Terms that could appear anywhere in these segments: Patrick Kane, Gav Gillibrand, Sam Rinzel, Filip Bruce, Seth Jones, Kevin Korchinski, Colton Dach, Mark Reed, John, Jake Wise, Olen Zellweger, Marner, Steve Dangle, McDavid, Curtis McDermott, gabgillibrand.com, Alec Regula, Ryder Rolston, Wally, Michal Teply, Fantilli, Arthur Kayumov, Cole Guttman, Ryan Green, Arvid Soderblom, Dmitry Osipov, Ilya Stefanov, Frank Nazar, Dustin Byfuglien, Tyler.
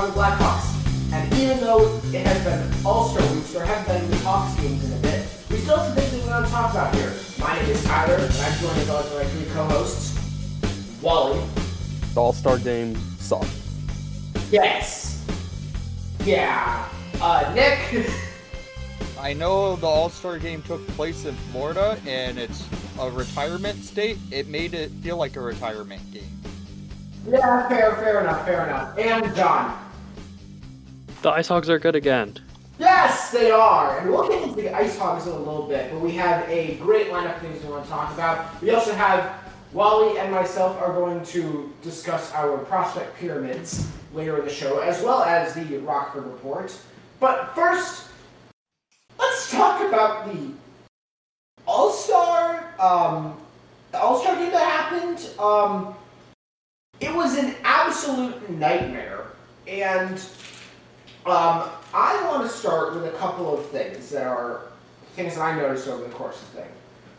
Chicago Blackhawks. And even though it has been All-Star Week, there haven't been the Hawks games in a bit, we still have some things we want to talk about here. My name is Tyler, and I'm joined as always by my three co-hosts, Wally. The All-Star game sucked. Yes. Yeah. Nick. I know the All-Star game took place in Florida, and it's a retirement state. It made it feel like a retirement game. Yeah, fair enough. And John. The Ice Hogs are good again. Yes, they are. And we'll get into the Ice Hogs in a little bit, but we have a great lineup of things we want to talk about. We also have Wally and myself are going to discuss our prospect pyramids later in the show, as well as the Rockford Report. But first, let's talk about the All-Star game that happened. It was an absolute nightmare, and I want to start with a couple of things that are things that I noticed over the course of the thing.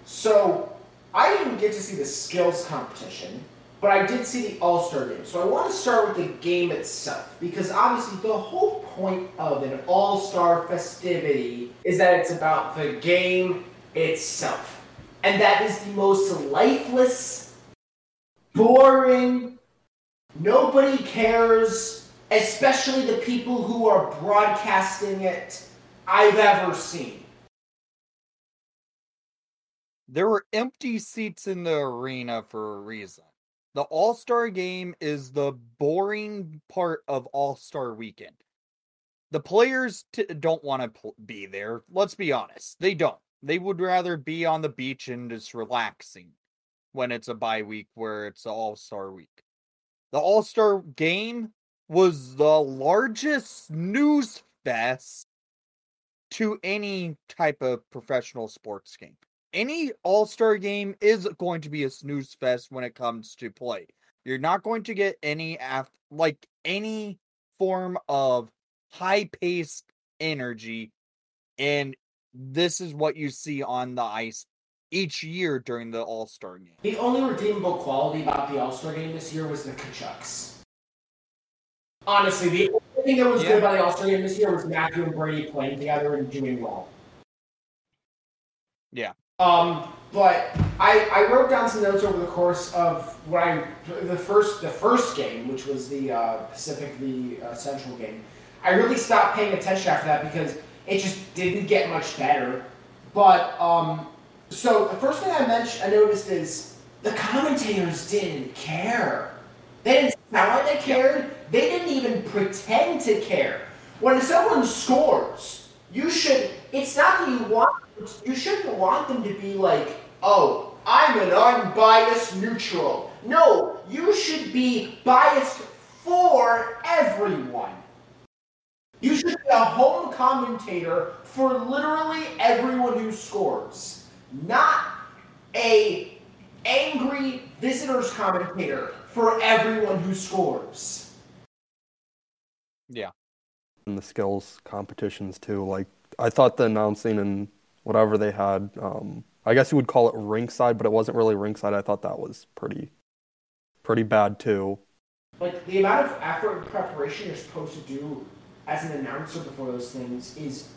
So, I didn't get to see the skills competition, but I did see the All-Star game. So I want to start with the game itself, because obviously the whole point of an All-Star festivity is that it's about the game itself. And that is the most lifeless, boring, nobody cares, especially the people who are broadcasting it, I've ever seen. There were empty seats in the arena for a reason. The All-Star game is the boring part of All-Star weekend. The players don't want to be there. Let's be honest. They don't. They would rather be on the beach and just relaxing when it's a bye week where it's All-Star week. The All-Star game was the largest news fest to any type of professional sports game. Any All-Star game is going to be a snooze fest when it comes to play. You're not going to get any form of high-paced energy, and this is what you see on the ice each year during the All-Star game. The only redeemable quality about the All-Star game this year was the Kachucks. Honestly, the only thing that was good about the All-Star game this year was Matthew and Brady playing together and doing well. Yeah. But I wrote down some notes over the course of what the first game, which was the Central game. I really stopped paying attention after that because it just didn't get much better. But so the first thing I noticed is the commentators didn't care. They didn't sound like they cared. They didn't even pretend to care. When someone scores, you shouldn't want them to be like, oh, I'm an unbiased neutral. No, you should be biased for everyone. You should be a home commentator for literally everyone who scores. Not a angry visitors commentator for everyone who scores. Yeah. And the skills competitions, too. Like, I thought the announcing and whatever they had, I guess you would call it ringside, but it wasn't really ringside. I thought that was pretty bad, too. Like, the amount of effort and preparation you're supposed to do as an announcer before those things is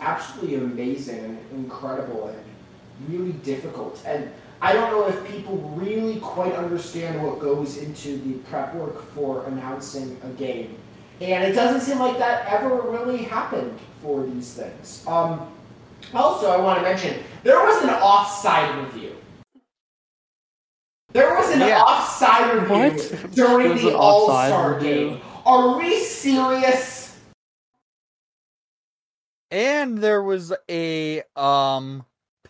absolutely amazing and incredible and really difficult. And I don't know if people really quite understand what goes into the prep work for announcing a game. And it doesn't seem like that ever really happened for these things. Also, I want to mention, there was an offside review. Offside review during the All-Star game. Are we serious? And there was a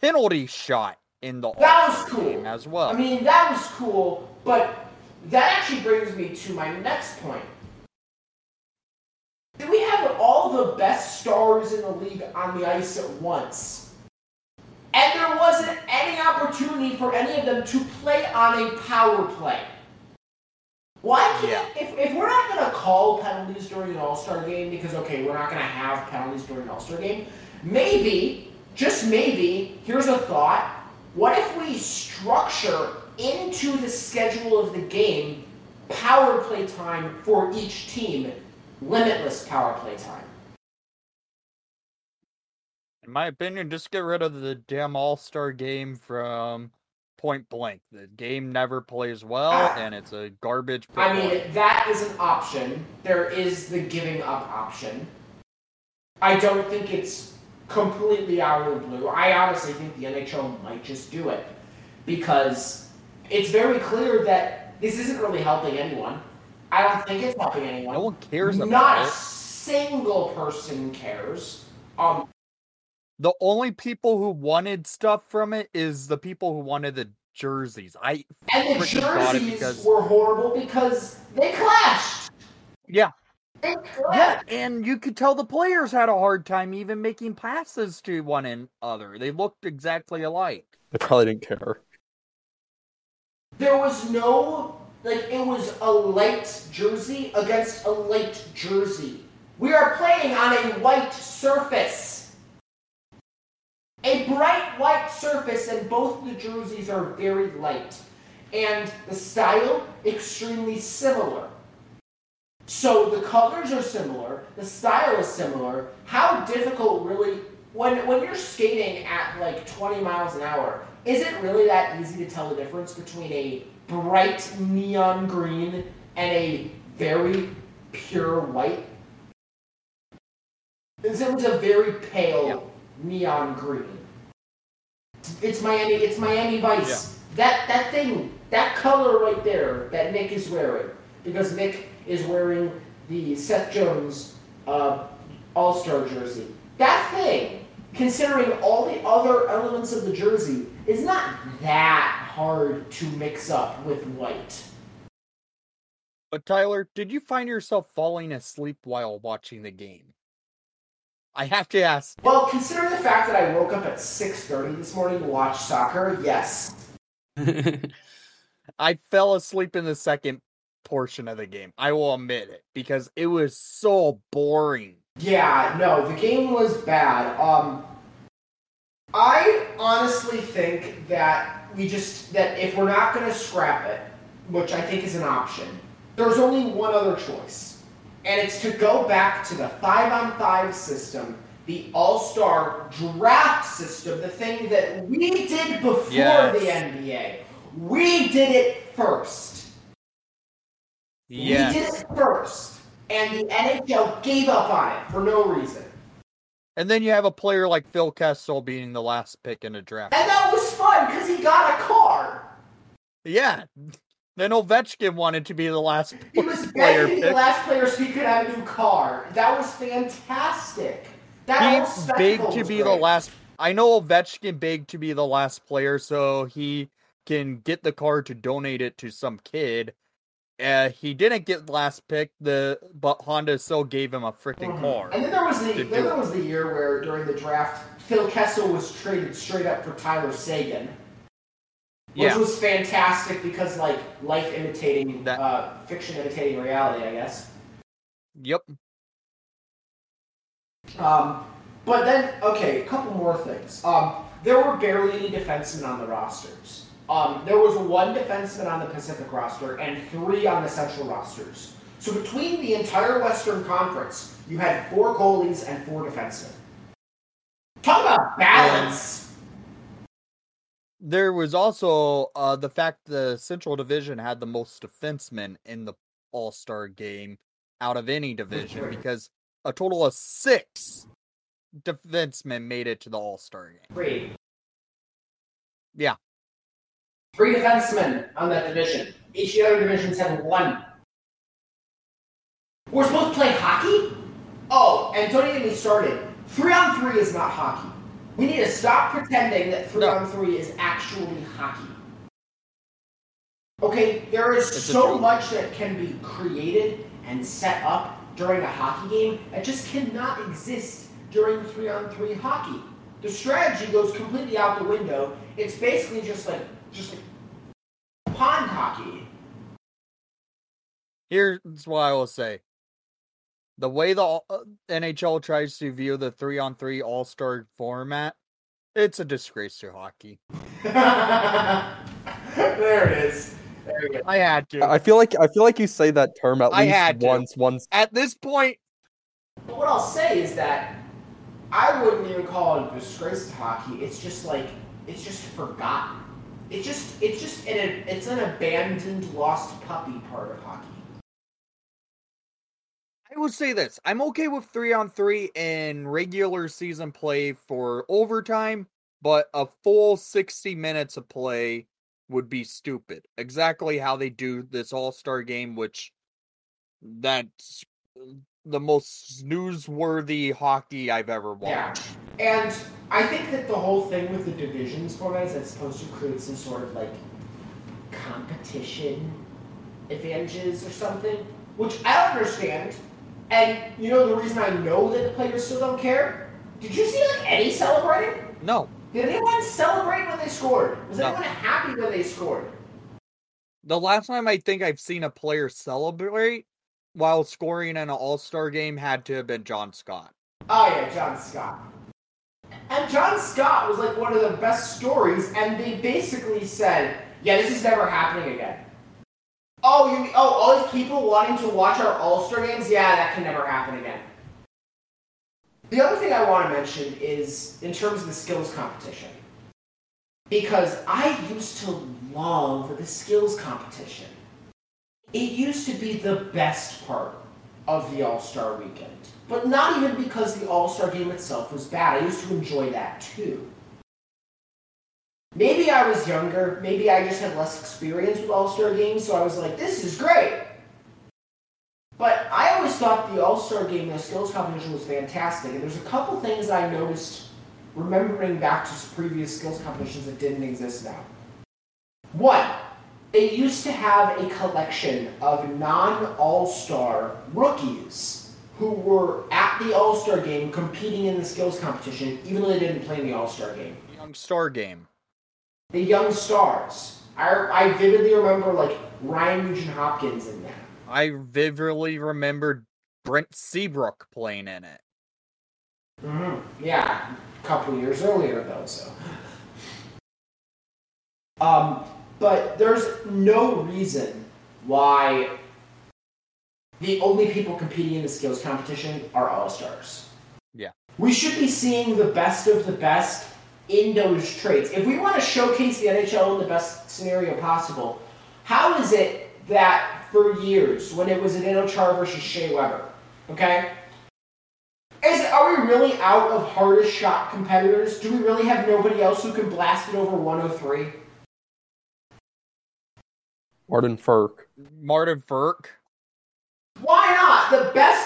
penalty shot in the All-Star game as well. I mean, that was cool, but that actually brings me to my next point. We have all the best stars in the league on the ice at once. And there wasn't any opportunity for any of them to play on a power play. Why can't, if we're not going to call penalties during an All-Star game, because, okay, we're not going to have penalties during an All-Star game, maybe, just maybe, here's a thought, what if we structure into the schedule of the game power play time for each team limitless power play time. In my opinion, just get rid of the damn All-Star game from Point Blank. The game never plays well, and it's a garbage play. I mean, that is an option. There is the giving up option. I don't think it's completely out of the blue. I honestly think the NHL might just do it, because it's very clear that this isn't really helping anyone. I don't think it's helping anyone. No one cares about it. Not a single person cares. The only people who wanted stuff from it is the people who wanted the jerseys. And the jerseys were horrible because they clashed. Yeah. They clashed. Yeah, and you could tell the players had a hard time even making passes to one another. They looked exactly alike. They probably didn't care. There was no... Like, it was a light jersey against a light jersey. We are playing on a white surface. A bright white surface, and both the jerseys are very light. And the style, extremely similar. So the colors are similar, the style is similar. How difficult really, when you're skating at like 20 miles an hour, is it really that easy to tell the difference between a bright neon green and a very pure white? This was a very pale neon green. It's Miami Vice. Yeah. That thing, that color right there that Nick is wearing, because Nick is wearing the Seth Jones All-Star jersey. That thing, considering all the other elements of the jersey, is not that hard to mix up with white. But Tyler, did you find yourself falling asleep while watching the game? I have to ask. Well, considering the fact that I woke up at 6:30 this morning to watch soccer, yes. I fell asleep in the second portion of the game. I will admit it, because it was so boring. Yeah, no, the game was bad. I honestly think that if we're not going to scrap it, which I think is an option, there's only one other choice. And it's to go back to the 5-on-5 system, the all-star draft system, the thing that we did before the NBA. We did it first. Yes. We did it first. And the NHL gave up on it for no reason. And then you have a player like Phil Kessel being the last pick in a draft. And that was fun, because he got a car. Yeah. Then Ovechkin wanted to be the last player. He was begging to be the last player so he could have a new car. That was fantastic. That was great. I know Ovechkin begged to be the last player so he can get the car to donate it to some kid. He didn't get last pick, but Honda still gave him a freaking car. And then there was the year where during the draft, Phil Kessel was traded straight up for Tyler Seguin, which was fantastic because like life imitating that, fiction imitating reality, I guess. Yep. But then a couple more things. There were barely any defensemen on the rosters. There was one defenseman on the Pacific roster and 3 on the Central rosters. So between the entire Western Conference, you had 4 goalies and 4 defensemen. Talk about balance! And there was also the fact the Central Division had the most defensemen in the All-Star game out of any division, because a total of 6 defensemen made it to the All-Star game. 3. Yeah. 3 defensemen on that division. Each of the other divisions had 1. We're supposed to play hockey? Oh, and don't even get me started. 3-on-3 is not hockey. We need to stop pretending that 3-on-3 is actually hockey. Okay, there is so much that can be created and set up during a hockey game that just cannot exist during 3-on-3 hockey. The strategy goes completely out the window. It's basically just like pond hockey. Here's what I will say. The way the NHL tries to view the 3-on-3 all-star format, it's a disgrace to hockey. There it is. I had to. I feel like you say that term at least once. At this point. But what I'll say is that I wouldn't even call it a disgrace to hockey. It's just like, it's just forgotten. It's an abandoned, lost puppy part of hockey. I will say this. I'm okay with 3-on-3 in regular season play for overtime, but a full 60 minutes of play would be stupid. Exactly how they do this All-Star game, which that's the most newsworthy hockey I've ever watched. Yeah. And I think that the whole thing with the divisions format is that's supposed to create some sort of, like, competition advantages or something, which I don't understand. And, you know, the reason I know that the players still don't care? Did you see, like, any celebrating? No. Did anyone celebrate when they scored? Was anyone happy when they scored? The last time I think I've seen a player celebrate while scoring in an All-Star game had to have been John Scott. Oh, yeah, John Scott. And John Scott was, like, one of the best stories, and they basically said, yeah, this is never happening again. All these people wanting to watch our All-Star games? Yeah, that can never happen again. The other thing I want to mention is in terms of the skills competition. Because I used to long for the skills competition. It used to be the best part of the All-Star weekend. But not even because the All-Star game itself was bad. I used to enjoy that too. Maybe I was younger. Maybe I just had less experience with All-Star games, so I was like, this is great. But I always thought the All-Star game, the skills competition, was fantastic. And there's a couple things I noticed remembering back to previous skills competitions that didn't exist now. One, they used to have a collection of non-All-Star rookies who were at the All-Star game competing in the skills competition, even though they didn't play in the All-Star game. The Young Star game. The Young Stars. I vividly remember, like, Ryan Nugent-Hopkins in that. I vividly remembered Brent Seabrook playing in it. Mm-hmm. Yeah, a couple years earlier, though, so. But there's no reason why the only people competing in the skills competition are All-Stars. Yeah. We should be seeing the best of the best in those traits. If we want to showcase the NHL in the best scenario possible, how is it that for years, when it was an Char versus Shea Weber, okay? Are we really out of hardest shot competitors? Do we really have nobody else who can blast it over 103? Martin Furk. Why not?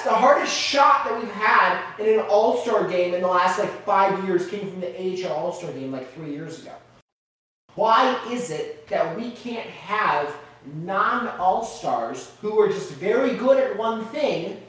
The hardest shot that we've had in an All-Star game in the last, 5 years came from the AHL All-Star game, 3 years ago. Why is it that we can't have non-All-Stars who are just very good at one thing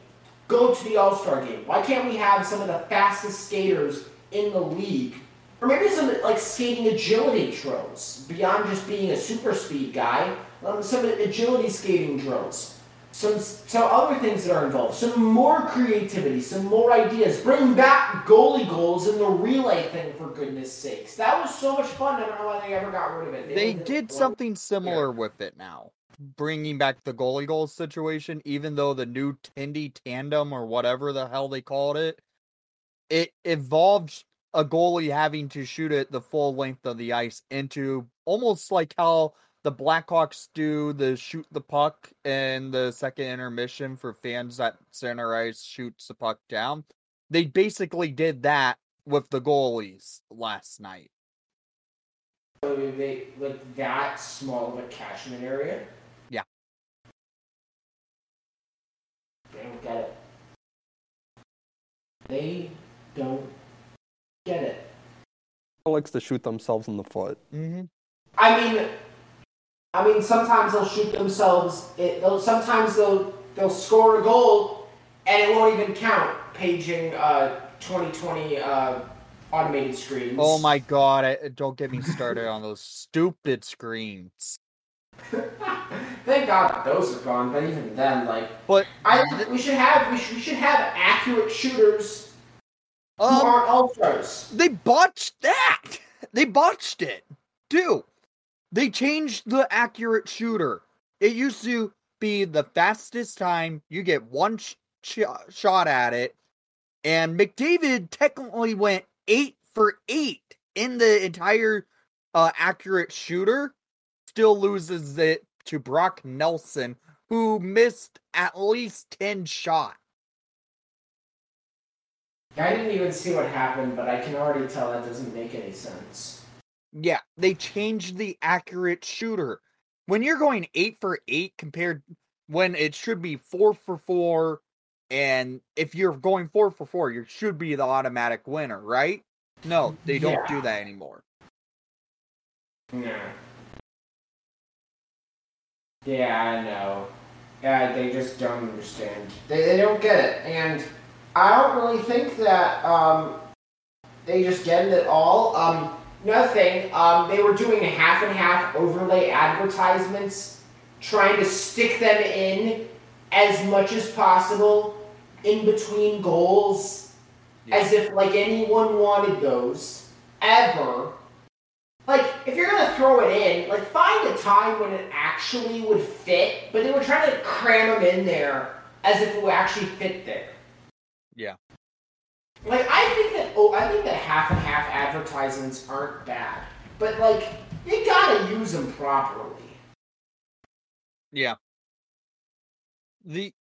go to the All-Star game? Why can't we have some of the fastest skaters in the league? Or maybe some, skating agility drills, beyond just being a super speed guy. Some agility skating drills. Some other things that are involved. Some more creativity, some more ideas. Bring back goalie goals and the relay thing, for goodness sakes. That was so much fun. I don't know why they ever got rid of it. They did something similar with it now. Bringing back the goalie goals situation, even though the new Tindy tandem or whatever the hell they called it, it involved a goalie having to shoot it the full length of the ice into almost like how the Blackhawks do the shoot the puck in the second intermission for fans that center ice shoots the puck down. They basically did that with the goalies last night. They, that small of a catchment area? Yeah. They don't get it. They don't get it. It likes to shoot themselves in the foot. Mm-hmm. I mean, sometimes they'll shoot themselves. Sometimes they'll score a goal, and it won't even count. Paging 2020 automated screens. Oh my god! Don't get me started on those stupid screens. Thank God those are gone. But even then, we should have accurate shooters who aren't All-Stars. They botched it, too. They changed the accurate shooter. It used to be the fastest time. You get one shot at it. And McDavid technically went 8 for 8 in the entire accurate shooter. Still loses it to Brock Nelson, who missed at least 10 shots. I didn't even see what happened, but I can already tell that doesn't make any sense. Yeah, they changed the accurate shooter. When you're going 8 for 8 compared when it should be 4 for 4, and if you're going 4 for 4, you should be the automatic winner, right? No, they don't do that anymore. No. Yeah, I know. Yeah, they just don't understand. They don't get it, and I don't really think that they just get it at all. They were doing half and half overlay advertisements, trying to stick them in as much as possible in between goals, as if like anyone wanted those ever. Like, if you're gonna throw it in, like find a time when it actually would fit. But they were trying to cram them in there as if it would actually fit there. Yeah. Like, I think that half and half advertisements aren't bad, but like you gotta use them properly. Yeah. The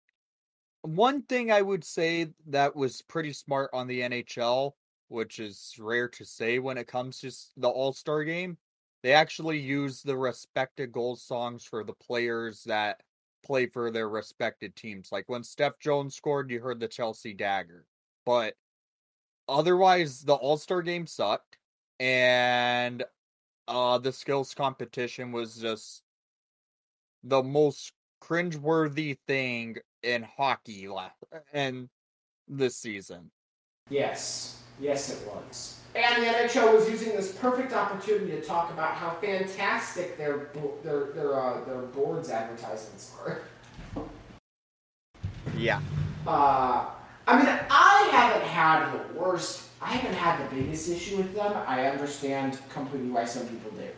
one thing I would say that was pretty smart on the NHL, which is rare to say when it comes to the All-Star game, they actually use the respected goal songs for the players that play for their respected teams. Like when Seth Jones scored, you heard the Chelsea Dagger. But otherwise, the All-Star game sucked, and the skills competition was just the most cringeworthy thing in hockey and this season. Yes, it was. And the NHL was using this perfect opportunity to talk about how fantastic their boards advertisements are. Yeah. I haven't had the worst. I haven't had the biggest issue with them. I understand completely why some people do.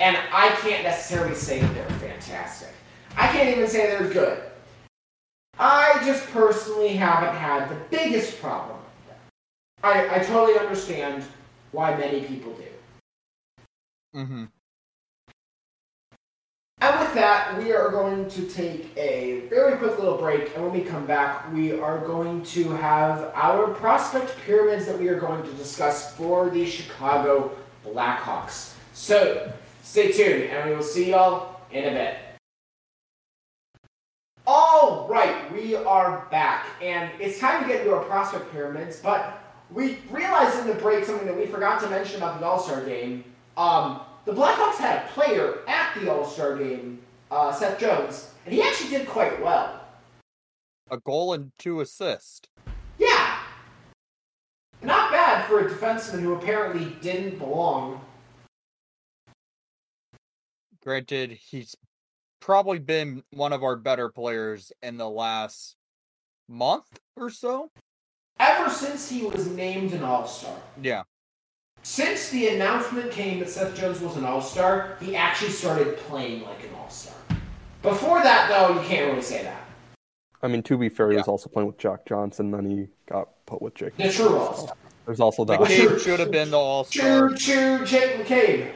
And I can't necessarily say that they're fantastic. I can't even say they're good. I just personally haven't had the biggest problem. I totally understand why many people do. Mm-hmm. And with that, we are going to take a very quick little break, and when we come back, we are going to have our prospect pyramids that we are going to discuss for the Chicago Blackhawks. So, stay tuned, and we will see y'all in a bit. All right, we are back, and it's time to get into our prospect pyramids, but we realized in the break something that we forgot to mention about the All-Star Game. The Blackhawks had a player at the All-Star Game, Seth Jones, and he actually did quite well. A goal and 2 assists. Yeah. Not bad for a defenseman who apparently didn't belong. Granted, he's probably been one of our better players in the last month or so. Ever since he was named an All-Star. Yeah. Since the announcement came that Seth Jones was an All-Star, he actually started playing like an All-Star. Before that, though, you can't really say that. I mean, to be fair, he was also playing with Jack Johnson, then he got put with Jake. The true All-Star. There's also that. McCabe should have been the All-Star. True, Jake McCabe.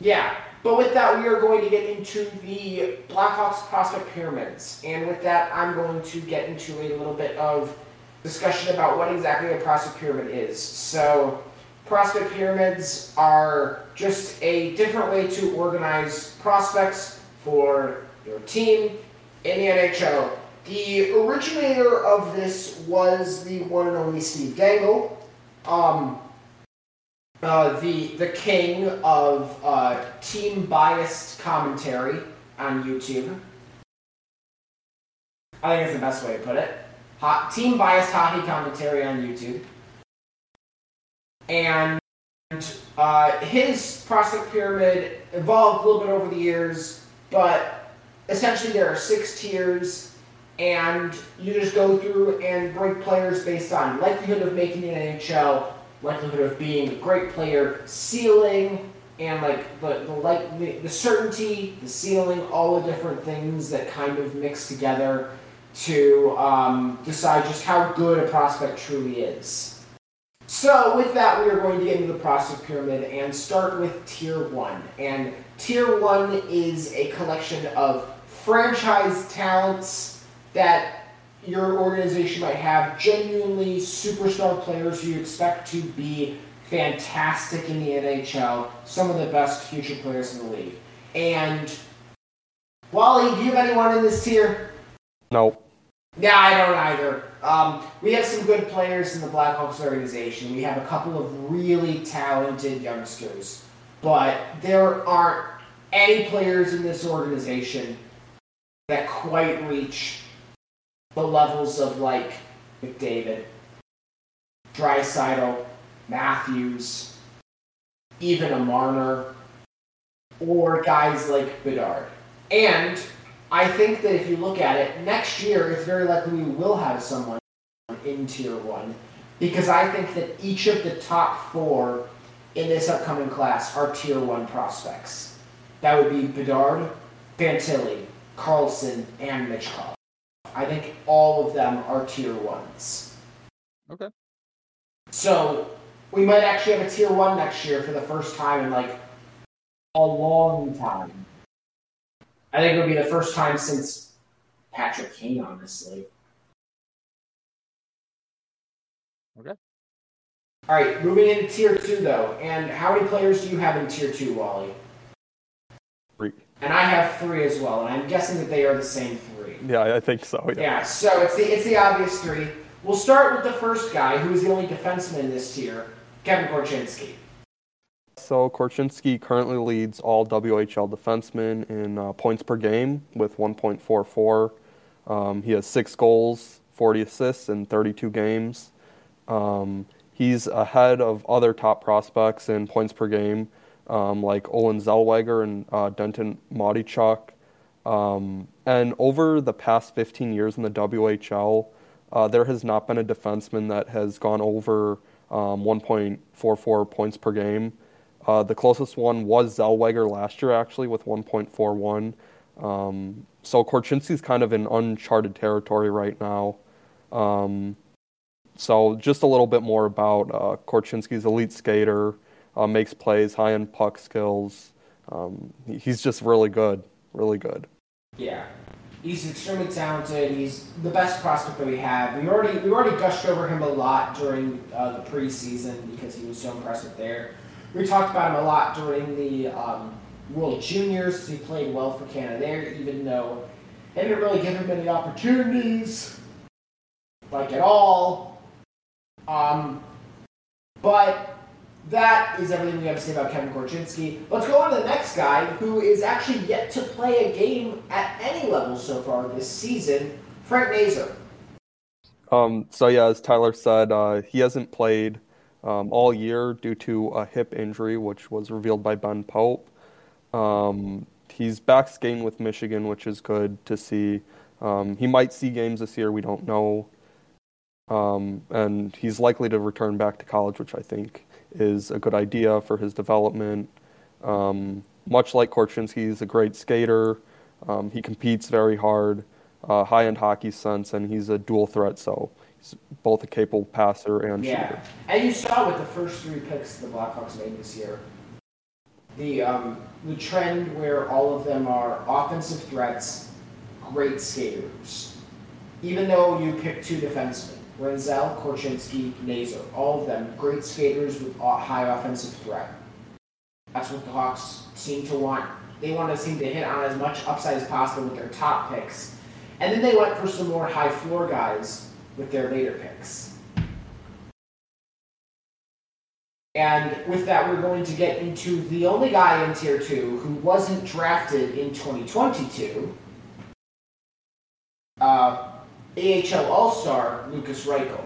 Yeah. But with that, we are going to get into the Blackhawks prospect pyramids. And with that, I'm going to get into a little bit of discussion about what exactly a prospect pyramid is. So, prospect pyramids are just a different way to organize prospects for your team in the NHL. The originator of this was the one and only Steve Dangle, the king of team-biased commentary on YouTube. I think that's the best way to put it. Team-biased hockey commentary on YouTube. And his prospect pyramid evolved a little bit over the years, but essentially there are 6 tiers, and you just go through and break players based on likelihood of making the NHL, likelihood of being a great player, ceiling, And like the certainty, the ceiling, all the different things that kind of mix together to decide just how good a prospect truly is. So with that, we are going to get into the prospect pyramid and start with Tier 1. And Tier 1 is a collection of franchise talents that your organization might have, genuinely superstar players who you expect to be fantastic in the NHL, some of the best future players in the league. And Wally, do you have anyone in this tier? Nope. Yeah, I don't either. We have some good players in the Blackhawks organization. We have a couple of really talented youngsters, but there aren't any players in this organization that quite reach the levels of, like, McDavid, Draisaitl, Matthews, even a Marner, or guys like Bedard. And I think that if you look at it, next year it's very likely we will have someone in Tier 1, because I think that each of the top four in this upcoming class are Tier 1 prospects. That would be Bedard, Fantilli, Karlsson, and Michal. I think all of them are Tier 1s. Okay. So we might actually have a Tier 1 next year for the first time in, like, a long time. I think it would be the first time since Patrick Kane, honestly. Okay. All right, moving into Tier 2, though. And how many players do you have in Tier 2, Wally? 3. And I have 3 as well, and I'm guessing that they are the same 3. Yeah, I think so. Yeah, so it's the obvious 3. We'll start with the first guy, who is the only defenseman in this tier, Kevin Korchinski. So Korchinski currently leads all WHL defensemen in points per game with 1.44. He has 6 goals, 40 assists in 32 games. He's ahead of other top prospects in points per game, like Olen Zellweger and Denton Matichuk. And over the past 15 years in the WHL, there has not been a defenseman that has gone over 1.44 points per game. The closest one was Zellweger last year, actually, with 1.41. So Korchinski's kind of in uncharted territory right now. So just a little bit more about Korchinski's elite skater, makes plays, high-end puck skills. He's just really good, really good. Yeah. He's extremely talented. He's the best prospect that we have. We already gushed over him a lot during the preseason because he was so impressive there. We talked about him a lot during the World Juniors. He played well for Canada there, even though they didn't really give him any opportunities, like at all. But that is everything we have to say about Kevin Korchinski. Let's go on to the next guy, who is actually yet to play a game at any level so far this season, Frank Nazar. So yeah, as Tyler said, he hasn't played all year due to a hip injury, which was revealed by Ben Pope. He's back skating with Michigan, which is good to see. He might see games this year, we don't know. And he's likely to return back to college, which I think is a good idea for his development. Much like Korchinski, he's a great skater. He competes very hard, high-end hockey sense, and he's a dual threat, so he's both a capable passer and shooter. And you saw with the first 3 picks the Blackhawks made this year, the trend where all of them are offensive threats, great skaters. Even though you pick 2 defensemen, Rinzel, Korchinski, Nazar, all of them great skaters with high offensive threat. That's what the Hawks seem to want. They want to seem to hit on as much upside as possible with their top picks. And then they went for some more high floor guys with their later picks. And with that, we're going to get into the only guy in Tier 2 who wasn't drafted in 2022. AHL All-Star, Lukas Reichel.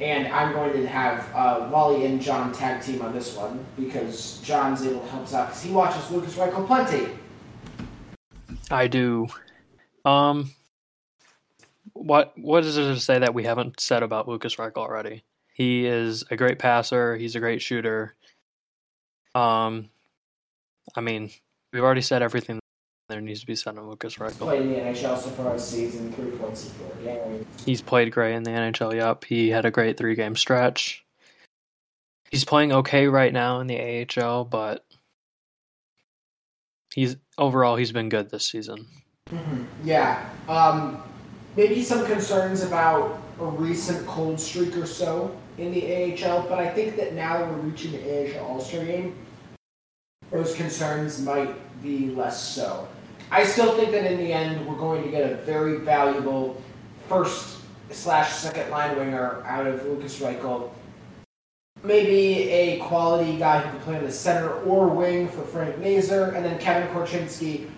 And I'm going to have Wally and John tag team on this one because John's able to help us out because he watches Lukas Reichel plenty. I do. What is there to say that we haven't said about Lukas Reichel already? He is a great passer. He's a great shooter. I mean, we've already said everything there needs to be said on Lukas Reichel. He's played in the NHL so far this season, 3.64 games. He's played great in the NHL, yup. He had a great 3-game stretch. He's playing okay right now in the AHL, but he's been good this season. Mm-hmm. Yeah. Maybe some concerns about a recent cold streak or so in the AHL, but I think that now that we're reaching the AHL All-Star game, those concerns might be less so. I still think that in the end, we're going to get a very valuable first/second line winger out of Lukas Reichel. Maybe a quality guy who can play in the center or wing for Frank Nazar, and then Kevin Korchinski.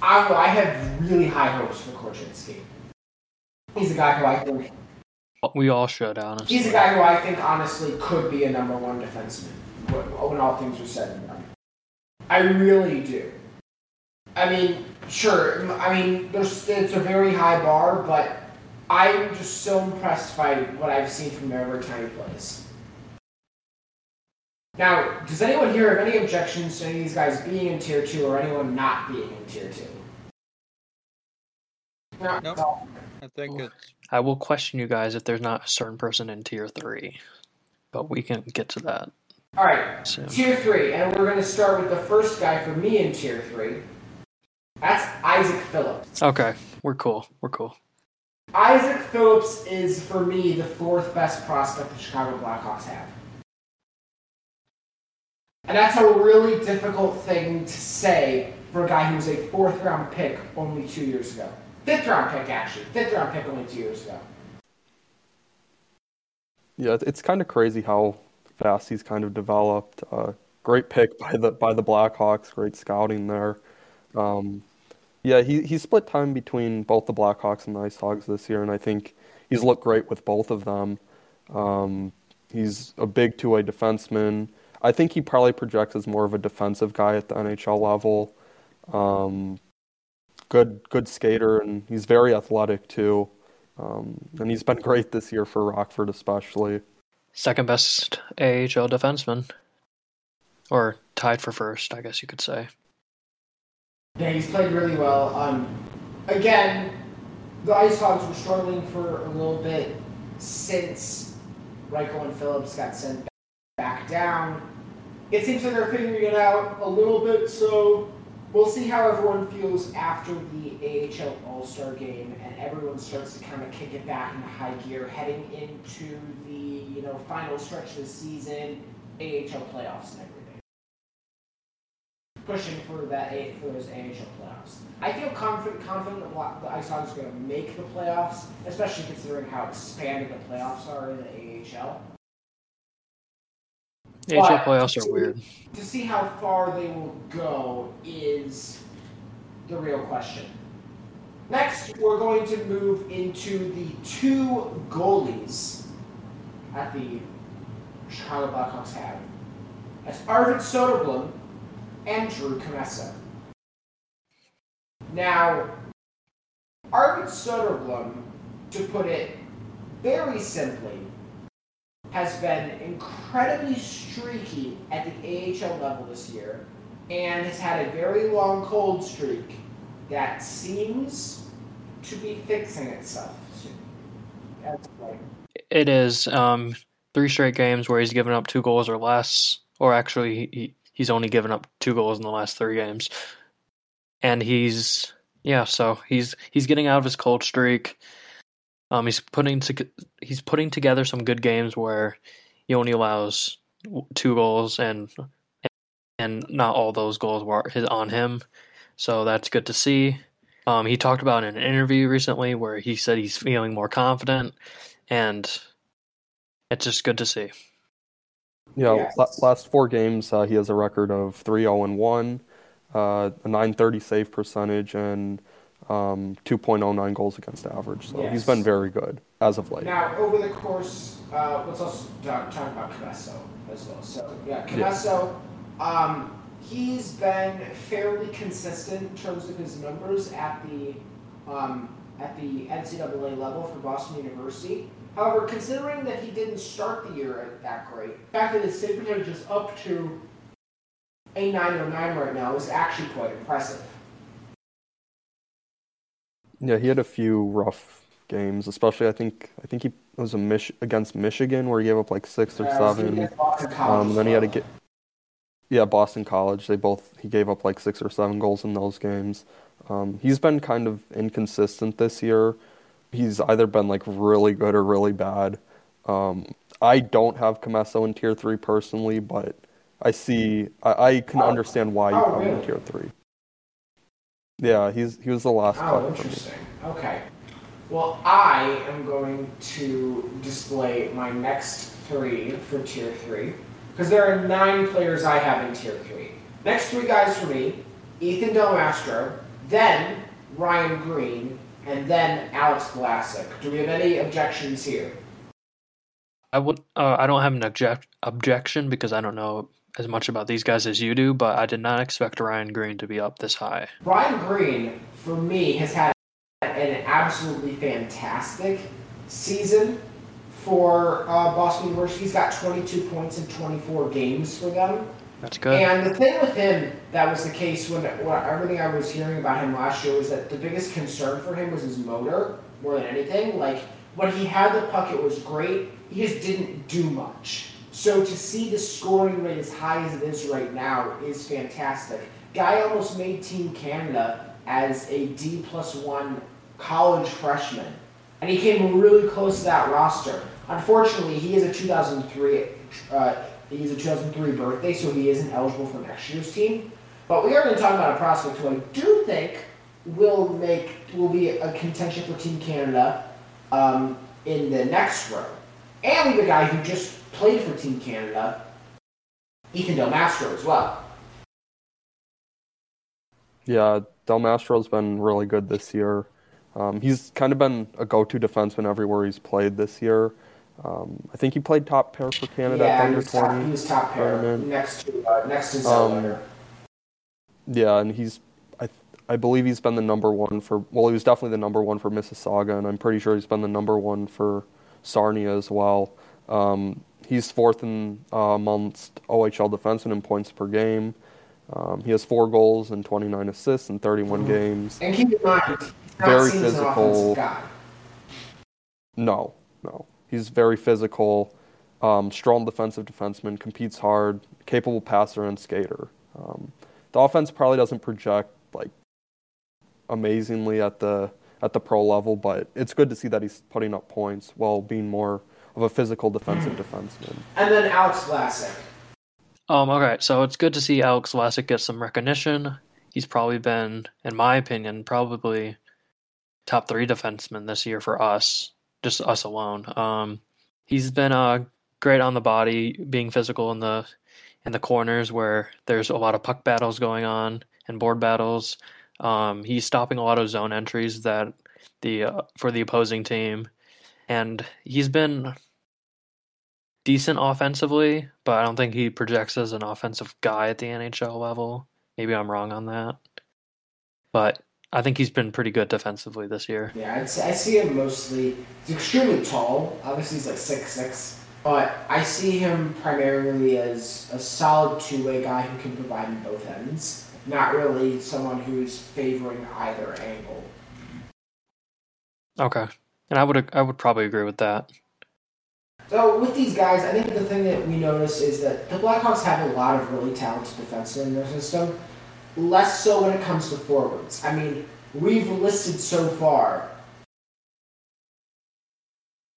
I don't know, I have really high hopes for Korchinski. He's a guy who I think... We all should, honestly. He's a guy who I think, honestly, could be a number one defenseman when all things are said and done. I really do. I mean, sure, it's a very high bar, but I'm just so impressed by what I've seen from every time he plays. Now, does anyone here have any objections to any of these guys being in Tier 2 or anyone not being in Tier 2? No. Nope. I think it's... I will question you guys if there's not a certain person in Tier 3, but we can get to that. All right, soon. Tier 3, and we're going to start with the first guy for me in Tier 3. That's Isaac Phillips. Okay, we're cool. Isaac Phillips is, for me, the 4th best prospect the Chicago Blackhawks have. And that's a really difficult thing to say for a guy who was a 4th-round pick only 2 years ago. 5th-round pick, actually. 5th-round pick only 2 years ago. Yeah, it's kind of crazy how fast he's kind of developed. Great pick by the Blackhawks. Great scouting there. Yeah, he split time between both the Blackhawks and the Ice Hogs this year, and I think he's looked great with both of them. He's a big two-way defenseman. I think he probably projects as more of a defensive guy at the NHL level. Good skater, and he's very athletic too. And he's been great this year for Rockford especially. Second best AHL defenseman. Or tied for first, I guess you could say. Yeah, he's played really well. Again, the Ice Hogs were struggling for a little bit since Reichel and Phillips got sent back down. It seems like they're figuring it out a little bit, so we'll see how everyone feels after the AHL All-Star Game and everyone starts to kind of kick it back into high gear heading into the final stretch of the season, AHL playoffs and everything. Pushing for those AHL playoffs. I feel confident that the Ice Hogs are going to make the playoffs, especially considering how expanded the playoffs are in the AHL. AHL playoffs are weird. To see how far they will go is the real question. Next, we're going to move into the two goalies that the Chicago Blackhawks have. That's Arvid Soderblom and Drew Kamesa. Now, Arvid Soderblom, to put it very simply, has been incredibly streaky at the AHL level this year and has had a very long cold streak that seems to be fixing itself soon. That's right. It is 3 straight games where he's given up 2 goals or less, or actually he's only given up 2 goals in the last 3 games. And he's getting out of his cold streak. He's putting together some good games where he only allows 2 goals, and not all those goals were on him. So that's good to see. He talked about in an interview recently where he said he's feeling more confident, and it's just good to see. Yeah, last 4 games he has a record of 3-0-1, a 930 save percentage, and 2.09 goals against average, so yes. He's been very good as of late. Now, over the course, let's also talk about Camesso as well. So, yeah, Camesso, yeah. He's been fairly consistent in terms of his numbers at the NCAA level for Boston University. However, considering that he didn't start the year that great, the fact that his save percentage is up to a 909 right now is actually quite impressive. Yeah, he had a few rough games, especially I think he was against Michigan where he gave up like 6 or 7. Then he had Boston College. He gave up like 6 or 7 goals in those games. He's been kind of inconsistent this year. He's either been like really good or really bad. I don't have Kamesa in Tier 3 personally, but I can understand why you have him in Tier 3. Yeah, he was the last player. Oh, interesting. Okay. Well, I am going to display my next 3 for Tier 3, because there are 9 players I have in Tier 3. Next 3 guys for me, Ethan Del Mastro, then Ryan Green, and then Alex Vlasic. Do we have any objections here? I would. I don't have an objection because I don't know as much about these guys as you do, but I did not expect Ryan Green to be up this high. Ryan Green, for me, has had an absolutely fantastic season for Boston University. He's got 22 points in 24 games for them. That's good. And the thing with him that was the case when everything I was hearing about him last year was that the biggest concern for him was his motor more than anything. Like, when he had the puck, it was great. He just didn't do much. So to see the scoring rate as high as it is right now is fantastic. Guy almost made Team Canada as a D+1 college freshman, and he came really close to that roster. Unfortunately, he is a 2003 birthday, so he isn't eligible for next year's team. But we are going to talk about a prospect who I do think will be a contention for Team Canada in the next row. And the guy who just played for Team Canada, Ethan Del Mastro, as well. Yeah, Del Mastro's been really good this year. He's kind of been a go-to defenseman everywhere he's played this year. I think he played top pair for Canada at under 20. Yeah, he was top pair next to Zellweger. Yeah, and I believe he's been the number one he was definitely the number one for Mississauga, and I'm pretty sure he's been the number one for Sarnia as well. He's fourth in amongst OHL defensemen in points per game. He has 4 goals and 29 assists in 31 games. And keep in mind, he's not very physical. No, he's very physical. Strong defensive defenseman, competes hard, capable passer and skater. The offense probably doesn't project like amazingly at the pro level, but it's good to see that he's putting up points while being more of a physical defensive defenseman. And then Alex Vlasic. Okay, so it's good to see Alex Vlasic get some recognition. He's probably been, in my opinion, probably top 3 defenseman this year for us, just us alone. He's been great on the body, being physical in the corners where there's a lot of puck battles going on and board battles. He's stopping a lot of zone entries that for the opposing team, and he's been decent offensively, but I don't think he projects as an offensive guy at the NHL level. Maybe I'm wrong on that, but I think he's been pretty good defensively this year. Yeah, I see him mostly. He's extremely tall. Obviously, he's like 6'6", but I see him primarily as a solid two-way guy who can provide on both ends. Not really someone who's favoring either angle. Okay. And I would probably agree with that. So with these guys, I think the thing that we notice is that the Blackhawks have a lot of really talented defensemen in their system, less so when it comes to forwards. I mean, we've listed so far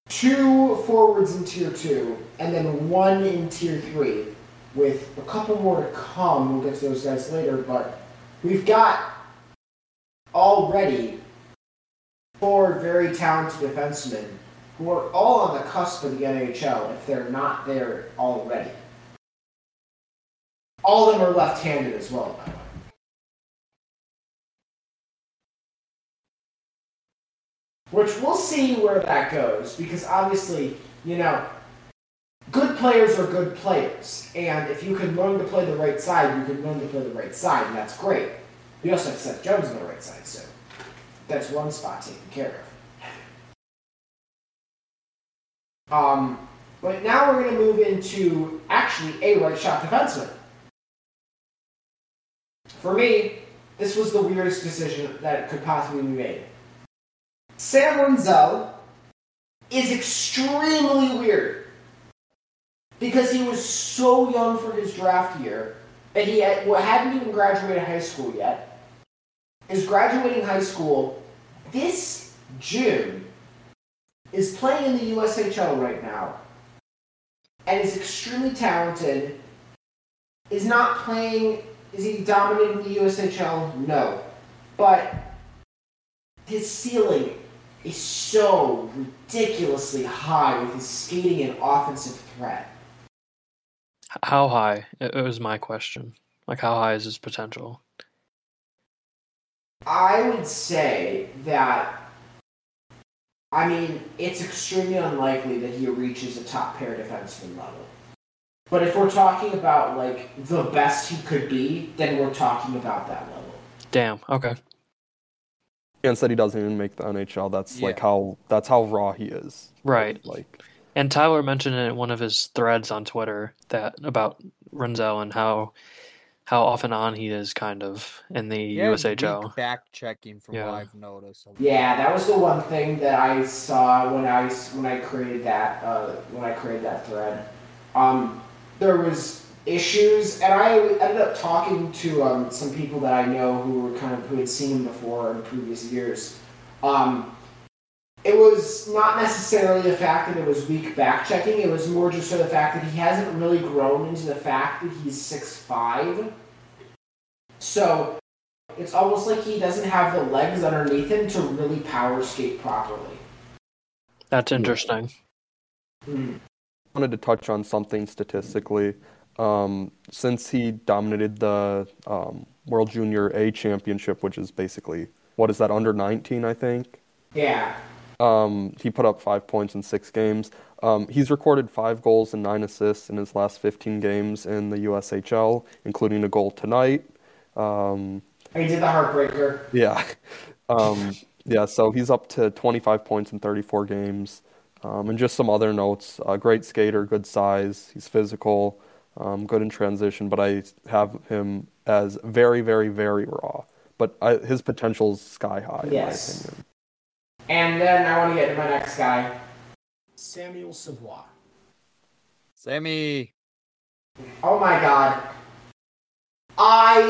2 forwards in Tier 2 and then 1 in Tier 3. With a couple more to come, we'll get to those guys later, but we've got already 4 very talented defensemen who are all on the cusp of the NHL if they're not there already. All of them are left-handed as well, by the way. Which we'll see where that goes, because obviously, good players are good players, and if you can learn to play the right side, and that's great. You also have Seth Jones on the right side, so that's one spot taken care of. But now we're going to move into, actually, a right shot defenseman. For me, this was the weirdest decision that could possibly be made. Sam Rinzel is extremely weird because he was so young for his draft year and he hadn't even graduated high school yet, is graduating high school this June, is playing in the USHL right now, and is extremely talented, is not playing... Is he dominating the USHL? No. But his ceiling is so ridiculously high with his skating and offensive threat. How high? It was my question. Like, how high is his potential? I would say that... I mean, it's extremely unlikely that he reaches a top-pair defenseman level. But if we're talking about, like, the best he could be, then we're talking about that level. Damn, okay. And said he doesn't even make the NHL. That's, yeah. That's how raw he is. Right. Like, and Tyler mentioned in one of his threads on Twitter that about Rinzel and how off and on he is, kind of, in the USHL. Back-checking from what I've noticed. Yeah, that was the one thing that I saw when I created that thread. There was issues, and I ended up talking to some people that I know who had seen him before in previous years. It was not necessarily the fact that it was weak back-checking. It was more just for the fact that he hasn't really grown into the fact that he's 6'5". So it's almost like he doesn't have the legs underneath him to really power skate properly. That's interesting. Mm-hmm. I wanted to touch on something statistically. Since he dominated the World Junior A Championship, which is basically, what is that, under 19, I think? Yeah. He put up 5 points in 6 games. He's recorded 5 goals and 9 assists in his last 15 games in the USHL, including a goal tonight. He did the heartbreaker. Yeah. So he's up to 25 points in 34 games. And just some other notes, great skater, good size, he's physical, good in transition, but I have him as very, very, very raw. But his potential's sky high, yes, in my opinion. And then I want to get to my next guy. Samuel Savoie. Sammy. Oh my god. When I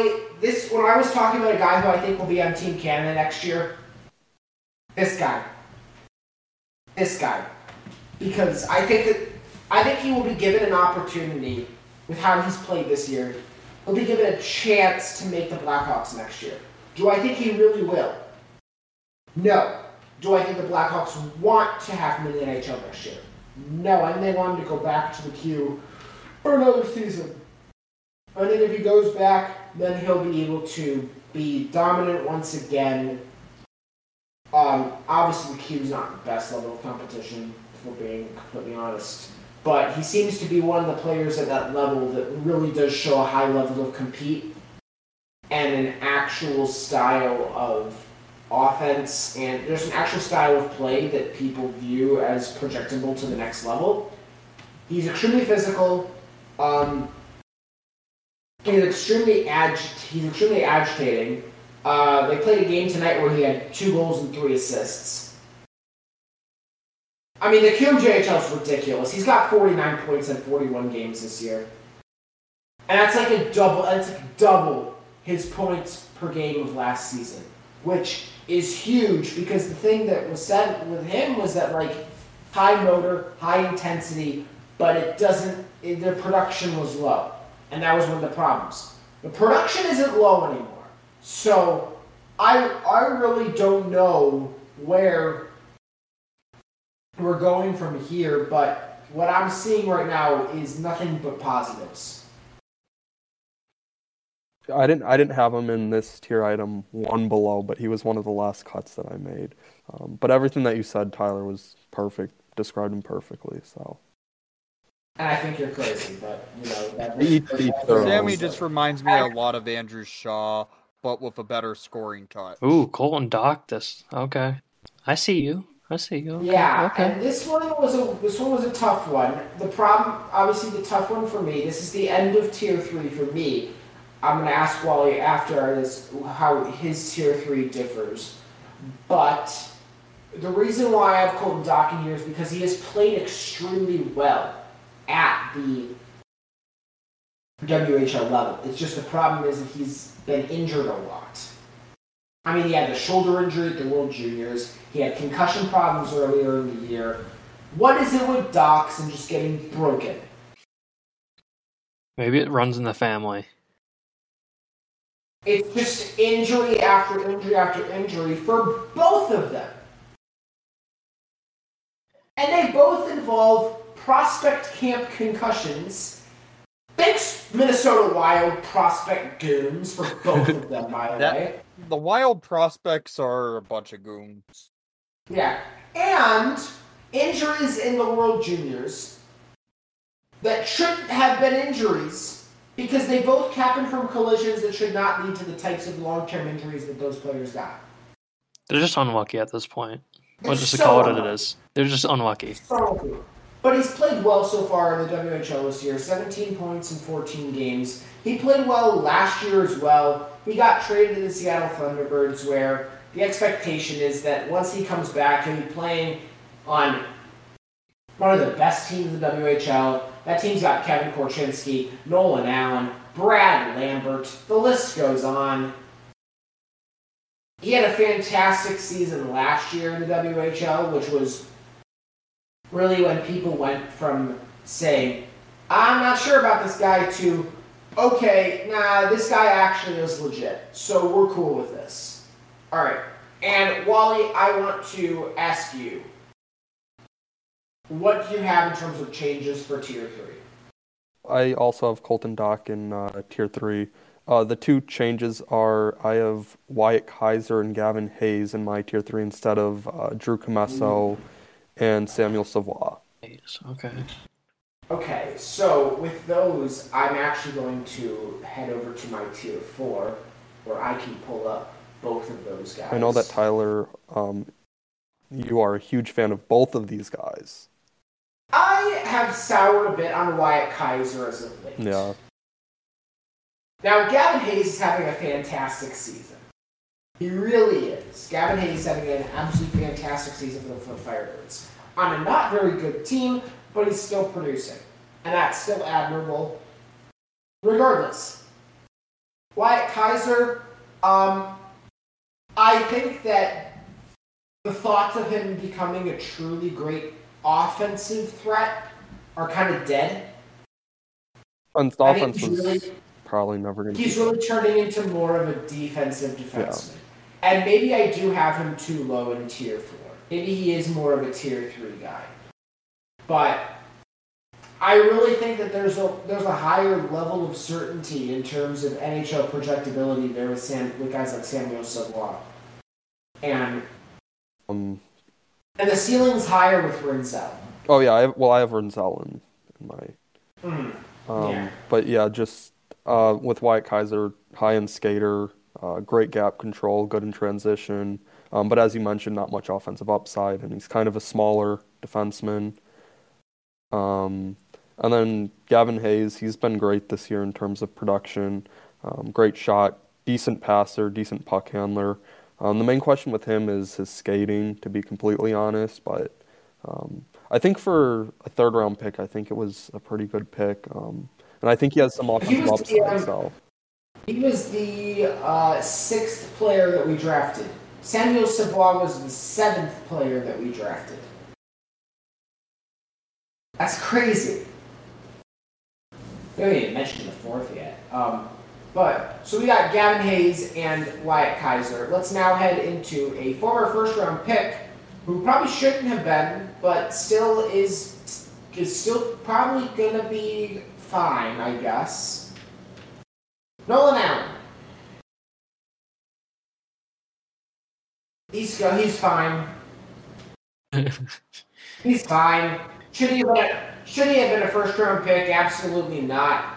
was talking about a guy who I think will be on Team Canada next year, this guy. Because I think he will be given an opportunity with how he's played this year. He'll be given a chance to make the Blackhawks next year. Do I think he really will? No. Do I think the Blackhawks want to have him in the NHL next year? No, I think they want him to go back to the queue for another season. I think if he goes back, then he'll be able to be dominant once again. Obviously, the Q's not the best level of competition, if we're being completely honest. But he seems to be one of the players at that level that really does show a high level of compete and an actual style of offense. And there's an actual style of play that people view as projectable to the next level. He's extremely physical. He's extremely agitating. They played a game tonight where he had 2 goals and 3 assists. I mean, the QMJHL is ridiculous. He's got 49 points in 41 games this year. And that's like double his points per game of last season, which is huge because the thing that was said with him was that, like, high motor, high intensity, but the production was low. And that was one of the problems. The production isn't low anymore. So, I really don't know where we're going from here, but what I'm seeing right now is nothing but positives. I didn't have him in this tier item one below, but he was one of the last cuts that I made. But everything that you said, Tyler, was perfect. Described him perfectly, so... And I think you're crazy, but, you know... Sammy just reminds me a lot of Andrew Shaw... but with a better scoring touch. Ooh, Colton Dach. Okay. I see you. Okay. Yeah, okay. And this one was a tough one. The problem, obviously, the tough one for me. This is the end of tier 3 for me. I'm going to ask Wally after this how his tier 3 differs. But the reason why I have Colton Dach in here is because he has played extremely well at the WHL level. It's just the problem is that he's been injured a lot. I mean, he had the shoulder injury at the World Juniors. He had concussion problems earlier in the year. What is it with Docs and just getting broken? Maybe it runs in the family. It's just injury after injury after injury for both of them. And they both involve prospect camp concussions. Thanks, Minnesota Wild prospect goons for both of them, by the way. The Wild prospects are a bunch of goons. Yeah. And injuries in the World Juniors that shouldn't have been injuries because they both happened from collisions that should not lead to the types of long-term injuries that those players got. They're just unlucky at this point. Let's just call it what it is. They're just unlucky. So, but he's played well so far in the WHL this year. 17 points in 14 games. He played well last year as well. He got traded to the Seattle Thunderbirds where the expectation is that once he comes back, he'll be playing on one of the best teams in the WHL. That team's got Kevin Korchinski, Nolan Allan, Brad Lambert. The list goes on. He had a fantastic season last year in the WHL, which was really when people went from saying, I'm not sure about this guy, to, okay, nah, this guy actually is legit, so we're cool with this. All right. And, Wally, I want to ask you, what do you have in terms of changes for Tier 3? I also have Colton Dach in Tier 3. The two changes are I have Wyatt Kaiser and Gavin Hayes in my Tier 3 instead of Drew Kamesa and Samuel Savoie. Okay, so with those, I'm actually going to head over to my Tier 4 where I can pull up both of those guys. I know that, Tyler, you are a huge fan of both of these guys. I have soured a bit on Wyatt Kaiser as of late. Yeah. Now, Gavin Hayes is having a fantastic season. He really is. Gavin Hayes is having an absolutely fantastic season for the Firebirds. On a not very good team, but he's still producing. And that's still admirable. Regardless, Wyatt Kaiser, I think that the thoughts of him becoming a truly great offensive threat are kind of dead. Probably never going to. He's really turning into more of a defensive defenseman. Yeah. And maybe I do have him too low in Tier 4. Maybe he is more of a Tier 3 guy. But I really think that there's a higher level of certainty in terms of NHL projectability there with guys like Samuel Savoie. And the ceiling's higher with Rinzel. Oh, yeah. I have Rinzel in my... But, yeah, just... with Wyatt Kaiser, high-end skater, great gap control, good in transition. But as you mentioned, not much offensive upside, and he's kind of a smaller defenseman. And then Gavin Hayes, he's been great this year in terms of production. Great shot, decent passer, decent puck handler. The main question with him is his skating, to be completely honest. But I think for a third-round pick, I think it was a pretty good pick. And I think he has some offensive upside. So he was the sixth player that we drafted. Samuel Savoie was the seventh player that we drafted. That's crazy. We haven't even mentioned the fourth yet. So we got Gavin Hayes and Wyatt Kaiser. Let's now head into a former first-round pick who probably shouldn't have been, but still is still probably going to be... fine, I guess. Nolan Allan. He's fine. He's fine. Should he have been a first-round pick? Absolutely not.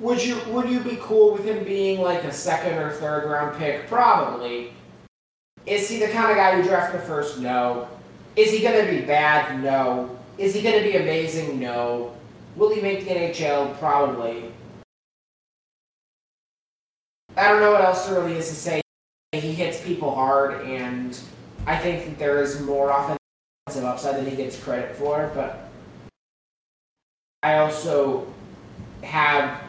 Would you be cool with him being like a second or third-round pick? Probably. Is he the kind of guy you draft the first? No. Is he going to be bad? No. Is he going to be amazing? No. Will he make the NHL? Probably. I don't know what else there really is to say. He hits people hard, and I think that there is more offensive upside than he gets credit for, but I also have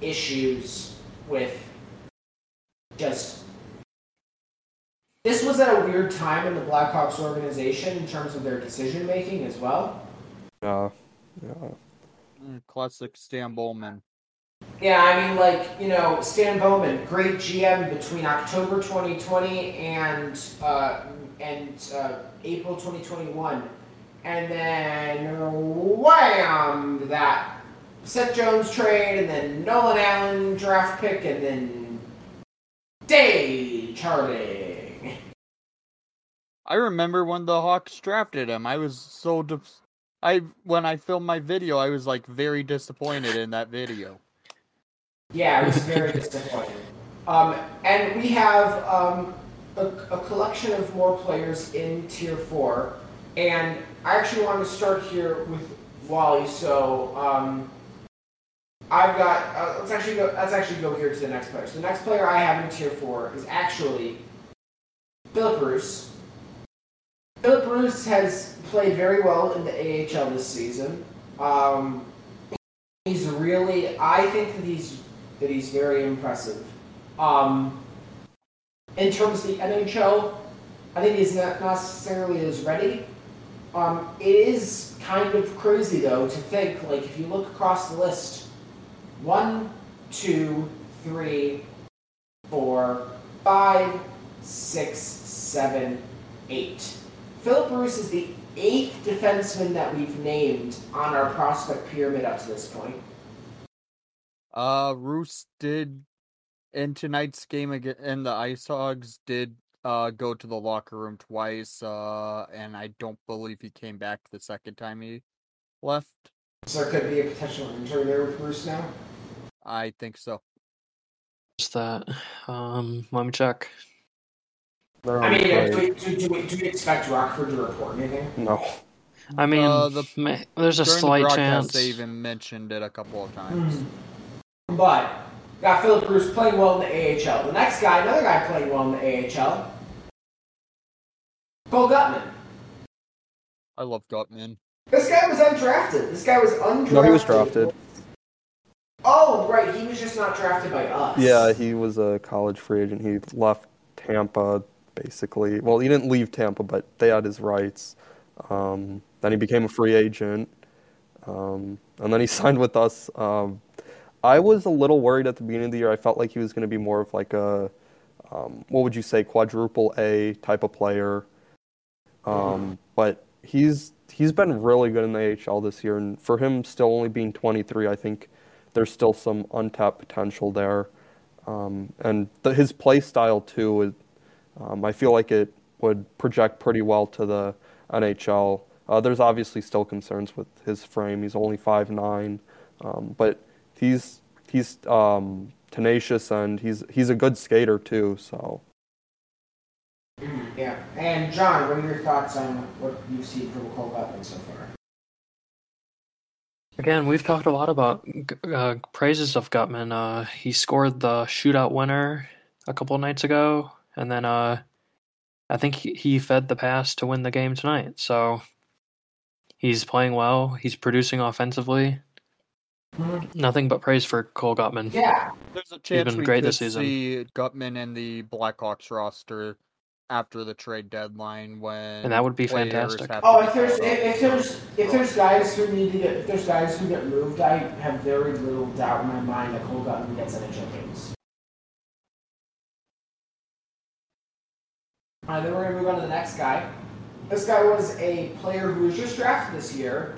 issues with just... This was at a weird time in the Blackhawks organization in terms of their decision-making as well. Classic Stan Bowman. Yeah, I mean, like, you know, Stan Bowman, great GM between October 2020 and April 2021. And then, wham, that Seth Jones trade, and then Nolan Allan draft pick, and then day charting. I remember when the Hawks drafted him. I was so... when I filmed my video, I was, like, very disappointed in that video. Yeah, it was very disappointing. And we have a collection of more players in Tier 4. And I actually want to start here with Wally. So I've got... Let's actually go here to the next player. So the next player I have in Tier 4 is actually Filip Bruce. Filip Bruce has played very well in the AHL this season. I think that he's very impressive. In terms of the NHL, I think he's not necessarily as ready. It is kind of crazy, though, to think, like, if you look across the list, 1, 2, 3, 4, 5, 6, 7, 8. Filip Bruce is the 8th defenseman that we've named on our prospect pyramid up to this point. Roos did, in tonight's game in the Ice Hogs, did go to the locker room twice, and I don't believe he came back the second time he left. So there could be a potential injury there with Roos now? I think so. Just that. Let me check. I mean, do we expect Rockford to report anything? No. I mean, there's a slight chance. They even mentioned it a couple of times. Mm-hmm. But got Filip Bruce playing well in the AHL. The next guy, another guy playing well in the AHL, Cole Guttman. I love Guttman. This guy was undrafted. No, he was drafted. Oh, right. He was just not drafted by us. Yeah, he was a college free agent. He left Tampa, basically. Well, he didn't leave Tampa, but they had his rights. Then he became a free agent. And then he signed with us. I was a little worried at the beginning of the year. I felt like he was going to be more of like a, what would you say, quadruple A type of player. But he's been really good in the AHL this year. And for him still only being 23, I think there's still some untapped potential there. And his play style, too, is, I feel like it would project pretty well to the NHL. There's obviously still concerns with his frame. He's only 5'9", but... He's tenacious, and he's a good skater too. So yeah. And John, what are your thoughts on what you've seen from Cole Guttman so far? Again, we've talked a lot about praises of Guttman. He scored the shootout winner a couple of nights ago, and then I think he fed the pass to win the game tonight. So he's playing well. He's producing offensively. Nothing but praise for Cole Guttman. Yeah, there's a chance we could see Guttman in the Blackhawks roster after the trade deadline, when and that would be fantastic. Oh, if there's guys who get moved, I have very little doubt in my mind that Cole Guttman gets NHL games. All right, then we're gonna move on to the next guy. This guy was a player who was just drafted this year,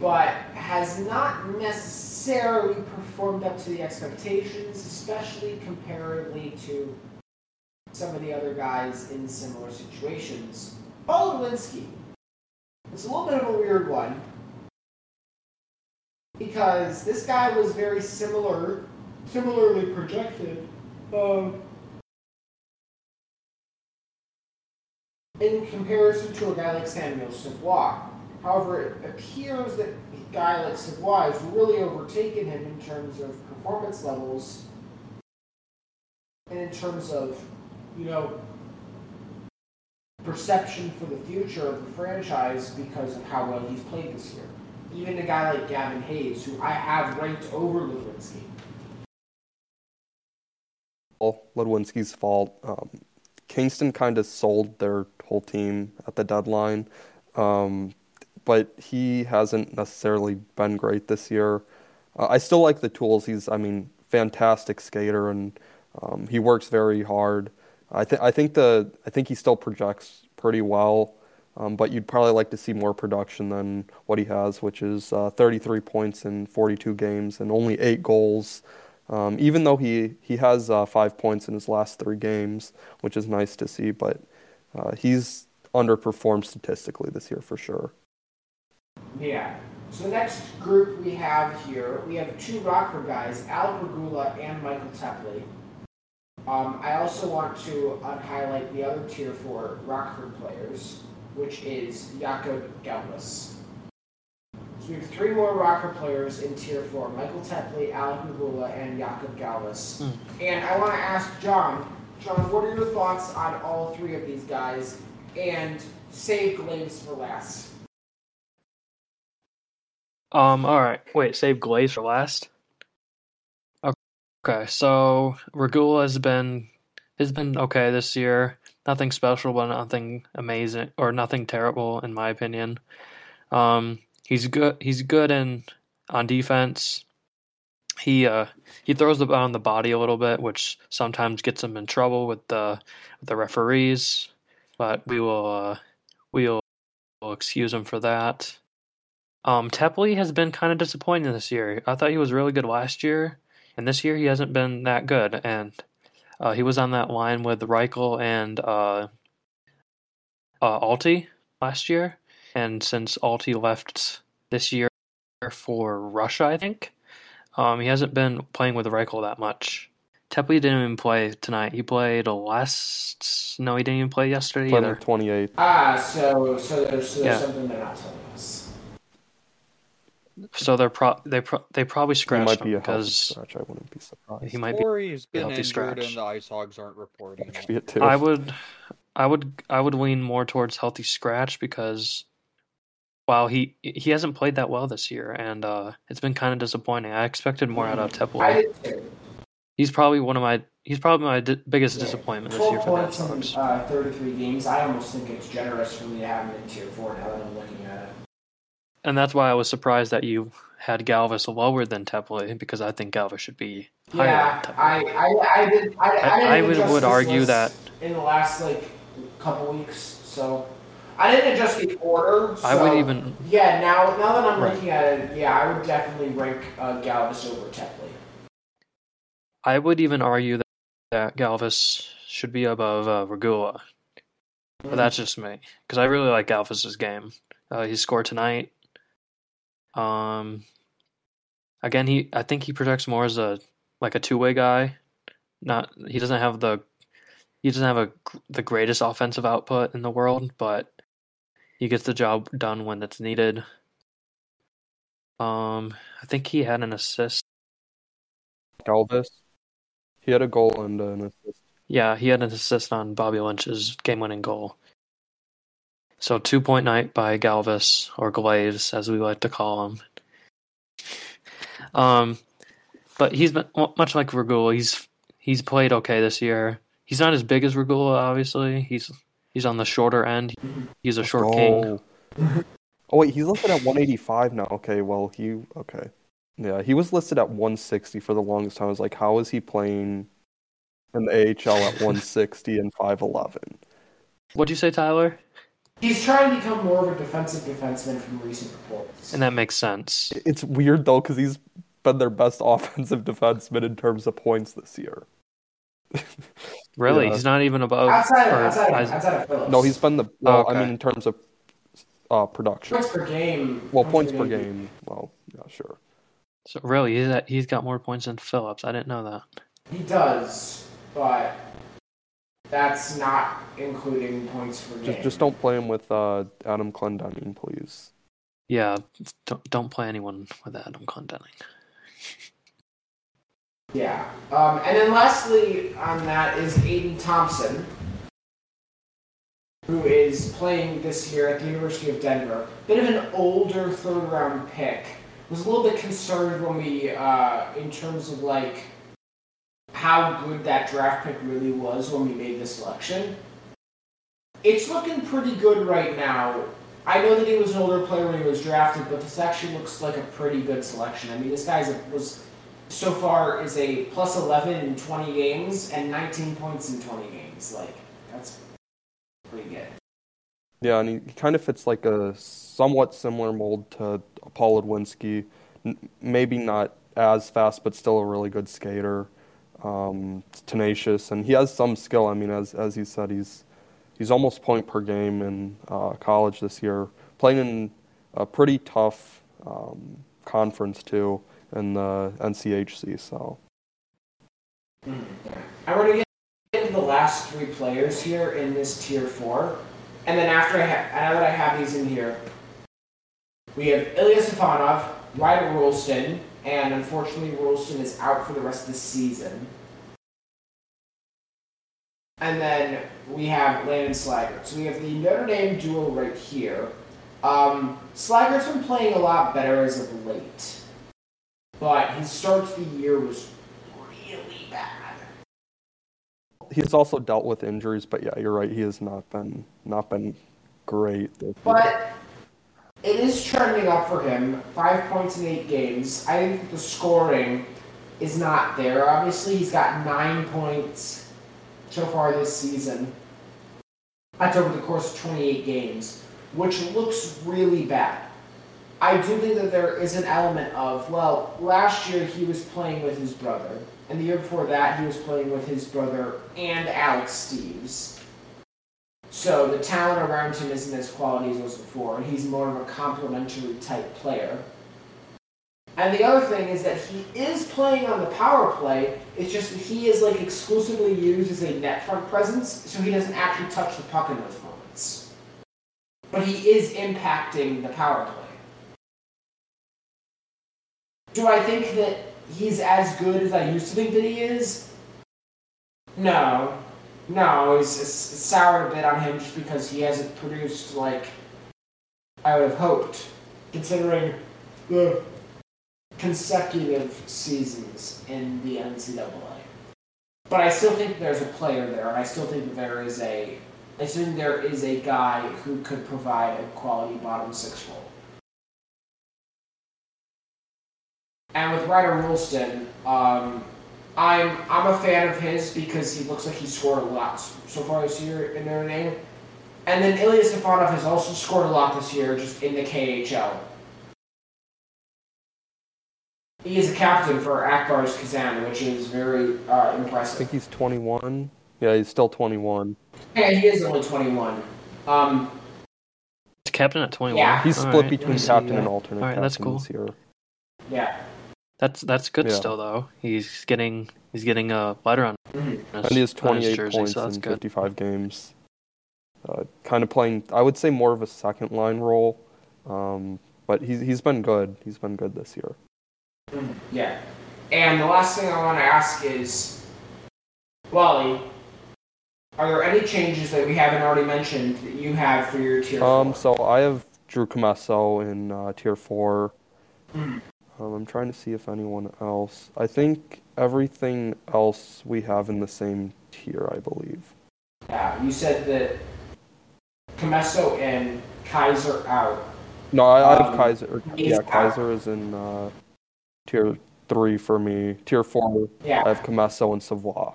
but has not necessarily performed up to the expectations, especially comparatively to some of the other guys in similar situations. Paul Lewinsky. It's a little bit of a weird one, because this guy was very similarly projected in comparison to a guy like Samuel Savoie. However, it appears that a guy like Savoie has really overtaken him in terms of performance levels And in terms of, you know, perception for the future of the franchise because of how well he's played this year. Even a guy like Gavin Hayes, who I have ranked over Lewinsky. Lewinsky's fault. Kingston kind of sold their whole team at the deadline, but he hasn't necessarily been great this year. I still like the tools. He's, I mean, fantastic skater, and he works very hard. I think he still projects pretty well, but you'd probably like to see more production than what he has, which is 33 points in 42 games and only 8 goals. Even though he has 5 points in his last 3 games, which is nice to see, but he's underperformed statistically this year for sure. Yeah. So the next group we have here, we have 2 Rockford guys, Alec Regula and Michal Teply. I also want to highlight the other tier 4 Rockford players, which is Jakub Galvas. So we have 3 more Rockford players in tier 4, Michal Teply, Alec Regula, and Jakub Galvas. And I want to ask John, what are your thoughts on all 3 of these guys? And save Glaze for last. Alright. Wait, save Glaze for last? Okay, so Regula has been okay this year. Nothing special, but nothing amazing or nothing terrible in my opinion. He's good on defense. He throws the ball on the body a little bit, which sometimes gets him in trouble with the referees. But we'll excuse him for that. Teply has been kind of disappointing this year. I thought he was really good last year, and this year he hasn't been that good. And he was on that line with Reichel and Alty last year. And since Alty left this year for Russia, I think, he hasn't been playing with Reichel that much. Teply didn't even play tonight. He played he didn't even play yesterday either. 28. So there's something they're not telling us. So they probably scratched him because I wouldn't be surprised. He might be or he's been injured scratch. And the Ice Hogs aren't reporting. I would lean more towards healthy scratch because while he hasn't played that well this year and it's been kind of disappointing. I expected more out of Teply. He's probably my biggest disappointment this year for the Red Sox. 33 games. I almost think it's generous for me to have him in tier 4 now that I'm looking at it. And that's why I was surprised that you had Galvas lower than Teply because I think Galvas should be higher. Yeah, than I would argue that in the last couple weeks, so I didn't adjust the order. So, now that I'm looking at it, yeah, I would definitely rank Galvas over Teply. I would even argue that Galvas should be above Regula, but that's just me because I really like Galvas' game. He scored tonight. Again, I think he projects more as a two-way guy. He doesn't have the greatest offensive output in the world, but he gets the job done when it's needed. I think he had an assist. Galvas. He had a goal and an assist. Yeah, he had an assist on Bobby Lynch's game-winning goal. So 2.9 by Galvas, or Glaze, as we like to call him. But he's been much like Regula. He's played okay this year. He's not as big as Regula, obviously. He's on the shorter end. He's a short king. Oh wait, he's listed at 185 now. Okay, well okay. Yeah, he was listed at 160 for the longest time. I was like, how is he playing in the AHL at 160 and 5'11"? What'd you say, Tyler? He's trying to become more of a defensive defenseman from recent reports. And that makes sense. It's weird, though, because he's been their best offensive defenseman in terms of points this year. Really? Yeah. He's not even above... Outside of Phillips. No, he's been the... Well, okay. I mean, in terms of production. Points per game. Well, points per game. Well, yeah, sure. So really, he's got more points than Phillips. I didn't know that. He does, but that's not including points per game. Just don't play him with Adam Clendenning, please. Yeah, don't play anyone with Adam Clendenning. Yeah. And then lastly on that is Aiden Thompson, who is playing this year at the University of Denver. Bit of an older third-round pick. Was a little bit concerned when we, in terms of, like, how good that draft pick really was when we made the selection. It's looking pretty good right now. I know that he was an older player when he was drafted, but this actually looks like a pretty good selection. I mean, this guy was, so far, is a plus 11 in 20 games and 19 points in 20 games. Like, that's pretty good. Yeah, and he kind of fits like a somewhat similar mold to Paul Lewinsky. Maybe not as fast, but still a really good skater. Tenacious, and he has some skill. I mean, as you said, he's almost point per game in college this year. Playing in a pretty tough conference too, in the NCHC. So. I want to get into the last three players here in this tier four. And then after now that I have these in here, we have Ilya Stefanov, Ryder Rolston, and unfortunately Rolston is out for the rest of the season. And then we have Landon Slaggart. So we have the Notre Dame duo right here. Slaggart's been playing a lot better as of late, but his start to the year was really bad. He's also dealt with injuries, but yeah, you're right. He has not been great. But it is trending up for him. 5 points in 8 games. I think the scoring is not there. Obviously, he's got 9 points so far this season. That's over the course of 28 games, which looks really bad. I do think that there is an element of, well, last year he was playing with his brother. And the year before that, he was playing with his brother and Alex Steves. So the talent around him isn't as quality as it was before, and he's more of a complementary type player. And the other thing is that he is playing on the power play, it's just that he is like exclusively used as a net front presence, so he doesn't actually touch the puck in those moments. But he is impacting the power play. Do I think that he's as good as I used to think that he is? No, it's soured a bit on him just because he hasn't produced like I would have hoped, considering the consecutive seasons in the NCAA. But I still think there's a player there, and I still think there is a guy who could provide a quality bottom six role. And with Ryder Rolston, I'm a fan of his because he looks like he scored a lot so far this year in Notre Dame. And then Ilya Stefanov has also scored a lot this year just in the KHL. He is a captain for Akbars Kazan, which is very impressive. I think he's 21. Yeah, he's still 21. Yeah, he is only 21. He's captain at 21? Yeah. He's split between captain and alternate captain this year. All right, that's cool. Yeah. That's good still though. He's getting a letter on his jersey, and he has 28 points in 55 games. Kind of playing, I would say, more of a second line role, but he's been good. He's been good this year. Yeah. And the last thing I want to ask is, Wally, are there any changes that we haven't already mentioned that you have for your tier 4? So I have Drew Kamesa in tier 4. I'm trying to see if anyone else. I think everything else we have in the same tier, I believe. Yeah, you said that Cammesso and Kaiser out. No, I have Kaiser. Yeah, Kaiser is in tier 3 for me. Tier 4, yeah. I have Cammesso and Savoie.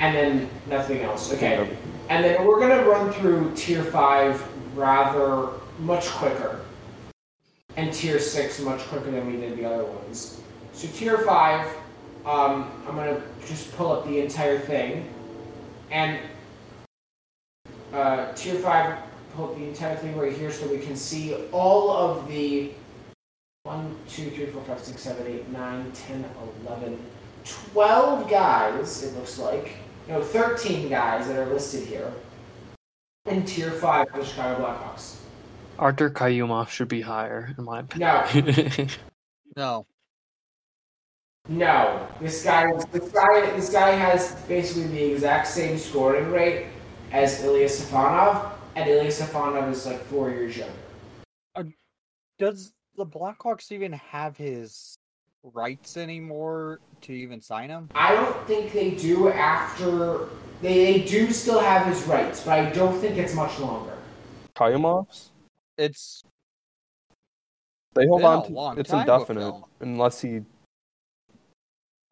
And then nothing else. Okay. Yeah. And then we're going to run through tier 5 rather much quicker. And tier 6 much quicker than we did the other ones. So tier 5, I'm going to just pull up the entire thing. And tier 5, pull up the entire thing right here so we can see all of the 1, 2, 3, 4, 5, 6, 7, 8, 9, 10, 11, 12 guys, it looks like. No, 13 guys that are listed here in tier 5 for the Chicago Blackhawks. Arthur Kayumov should be higher, in my opinion. No. No, this guy has basically the exact same scoring rate as Ilya Stefanov, and Ilya Stefanov is like 4 years younger. Does the Blackhawks even have his rights anymore to even sign him? I don't think they do. After they do still have his rights, but I don't think it's much longer. Kaimov's? It's they hold on to it's indefinite unless he.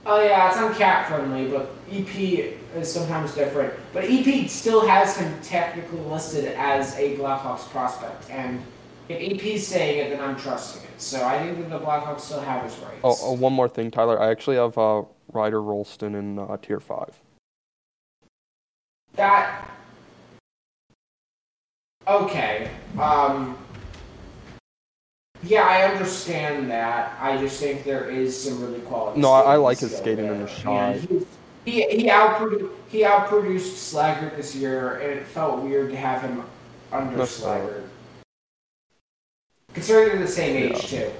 Oh yeah, it's uncapped friendly, but EP is sometimes different. But EP still has him technically listed as a Blackhawks prospect, and if EP's saying it, then I'm trusting it. So I think that the Blackhawks still have his rights. Oh, one more thing, Tyler. I actually have Ryder Rolston in Tier 5. That... Okay. Yeah, I understand that. I just think there is some really quality. No, I like his skating and his shot. He outproduced Slagger this year, and it felt weird to have him under Slagger. Considering they're the same age, too.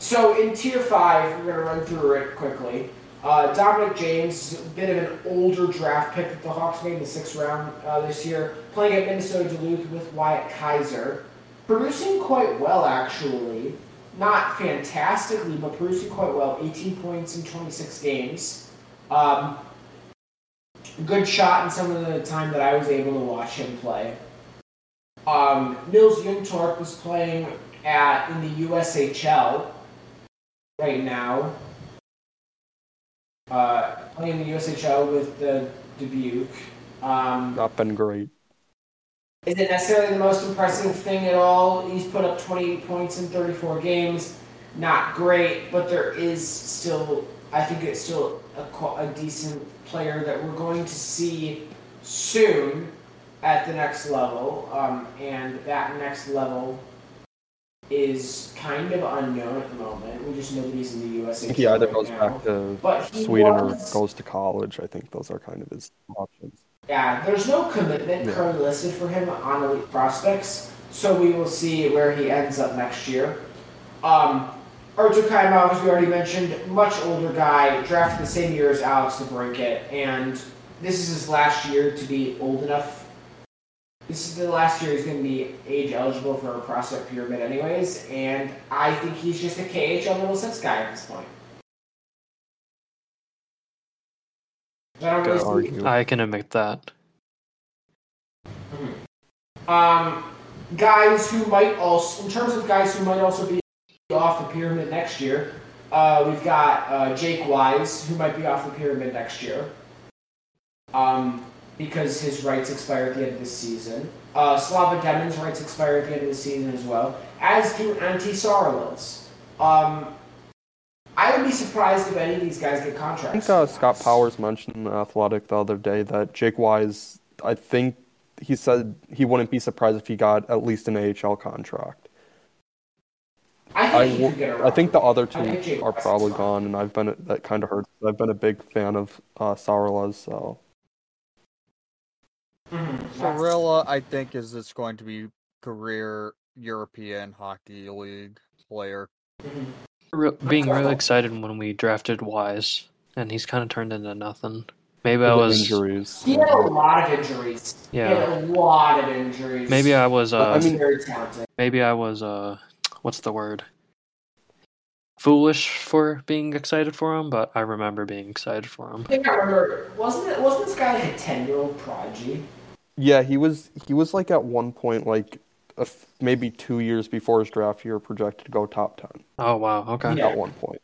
So, in Tier 5, we're going to run through it quickly. Dominic James, a bit of an older draft pick that the Hawks made in the 6th round this year, playing at Minnesota Duluth with Wyatt Kaiser. Producing quite well, actually. Not fantastically, but producing quite well. 18 points in 26 games. Good shot in some of the time that I was able to watch him play. Nils Junitorp is playing in the USHL right now. Playing in the USHL with the Dubuque. Not been great. Is it necessarily the most impressive thing at all? He's put up 28 points in 34 games. Not great, but there is still, I think it's still a decent player that we're going to see soon at the next level. And that next level is kind of unknown at the moment. We just know that he's in the USA. He either goes back to Sweden or goes to college. I think those are kind of his options. Yeah, there's no commitment currently listed for him on Elite Prospects, so we will see where he ends up next year. Artur Kaimov, as we already mentioned, much older guy, drafted the same year as Alex DeBrincat, and this is his last year to be old enough. This is the last year he's going to be age eligible for a prospect pyramid anyways, and I think he's just a KHL level 6 guy at this point. I can admit that. Mm-hmm. Guys who might also, in terms of guys who might also be off the pyramid next year, we've got Jake Wise, who might be off the pyramid next year, because his rights expire at the end of the season. Slava Demin's rights expire at the end of the season as well, as do Antti Saarela's. I would be surprised if any of these guys get contracts. I think Scott Powers mentioned in The Athletic the other day that Jake Wise, I think he said he wouldn't be surprised if he got at least an AHL contract. I think the other two are probably gone, and that kind of hurts. I've been a big fan of Saarela's, so... Mm-hmm. Saarela, I think, is just going to be career European Hockey League player. Mm-hmm. Being really excited when we drafted Wise, and he's kind of turned into nothing. Maybe I was... Injuries. He had a lot of injuries. Yeah. He had a lot of injuries. Maybe I was... very talented. Maybe I was... what's the word? Foolish for being excited for him, but I remember being excited for him. I think I remember... Wasn't this guy like a 10-year-old prodigy? Yeah, he was like at one point like... maybe 2 years before his draft year projected to go top 10. Oh, wow. Okay. Yeah. At one point.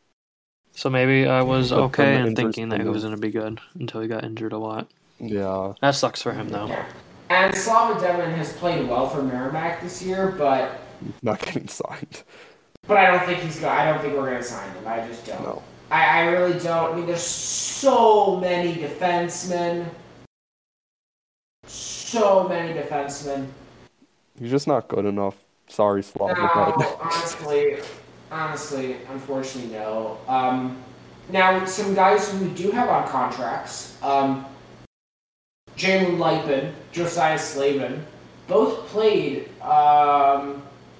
So maybe I was okay and thinking that he was going to be good until he got injured a lot. Yeah. That sucks for him, though. Yeah. And Slava Demin has played well for Merrimack this year, but... Not getting signed. But I don't think I don't think we're going to sign him. I just don't. No. I really don't. I mean, there's so many defensemen. He's just not good enough. Sorry, Slava. No, honestly, unfortunately, no. Now, some guys who we do have on contracts, Jalen Lipin, Josiah Slavin, both played.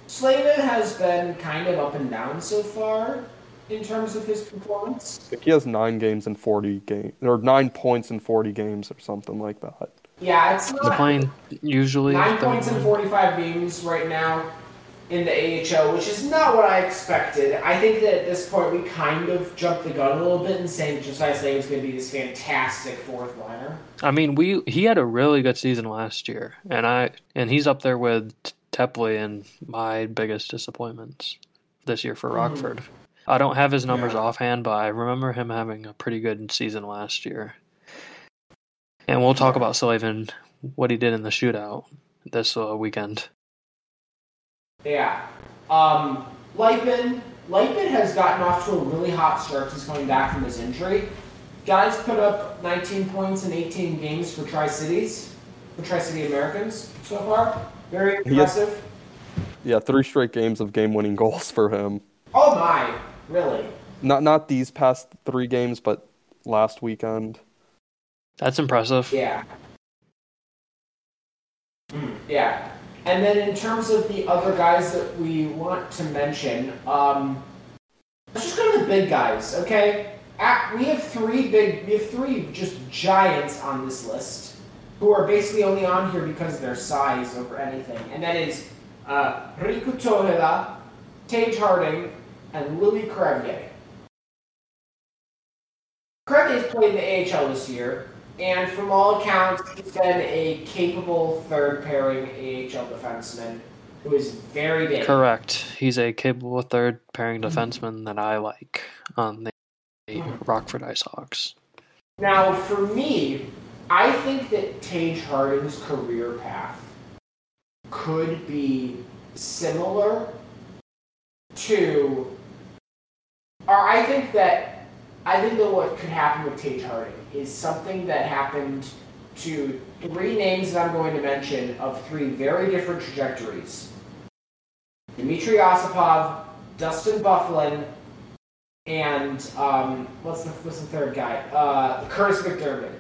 Slavin has been kind of up and down so far. in terms of his performance? I think he has 9 points in 40 games or something like that. Yeah, it's not... They're playing usually... 9 points in 45 games right now in the AHL, which is not what I expected. I think that at this point we kind of jumped the gun a little bit in saying Josiah Slavin is going to be this fantastic fourth liner. I mean, he had a really good season last year, and he's up there with Teply and my biggest disappointments this year for Rockford. Mm-hmm. I don't have his numbers offhand, but I remember him having a pretty good season last year. And we'll talk about Slavin, what he did in the shootout this weekend. Yeah. Lightman has gotten off to a really hot start since coming back from his injury. Guys put up 19 points in 18 games for Tri-Cities, for Tri-City Americans so far. Very impressive. Yeah, 3 straight games of game-winning goals for him. Oh my, really? Not these past 3 games, but last weekend. That's impressive. Yeah. Yeah. And then in terms of the other guys that we want to mention, let's just go to the big guys, okay? We have 3 just giants on this list who are basically only on here because of their size over anything. And that is Riku Toivola, Tage Harding, and Louis Crevier. Crevier's played in the AHL this year, and from all accounts, he's been a capable third-pairing AHL defenseman who is very big. Correct. He's a capable third-pairing defenseman that I like on the Rockford IceHawks. Now, for me, I think that Tage Harding's career path could be similar to, or I think that what could happen with Tage Harding is something that happened to 3 names that I'm going to mention of 3 very different trajectories: Dmitry Osipov, Dustin Byfuglien, and what's the third guy? Curtis McDermott.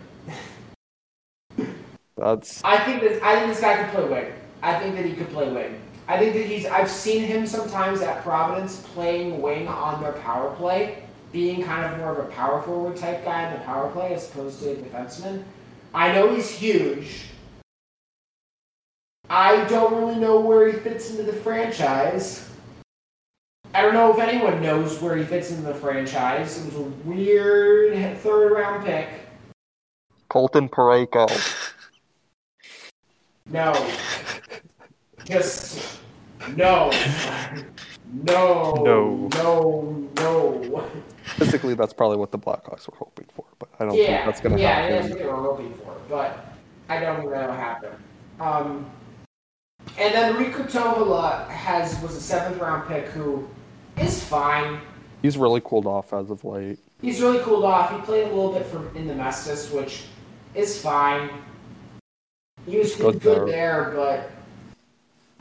I think this guy could play wing. I think that he could play wing. I think that I've seen him sometimes at Providence playing wing on their power play, being kind of more of a power forward type guy in the power play as opposed to a defenseman. I know he's huge. I don't really know where he fits into the franchise. I don't know if anyone knows where he fits into the franchise. It was a weird third round pick. Colton Parayko. No. Just no. Physically, that's probably what the Blackhawks were hoping for, but I don't think that's going to happen. Yeah, that's what they were hoping for, but I don't think that'll happen. And then Riku Toivola was a 7th-round pick who is fine. He's really cooled off as of late. He's really cooled off. He played a little bit in the Mestis, which is fine. He was good there, but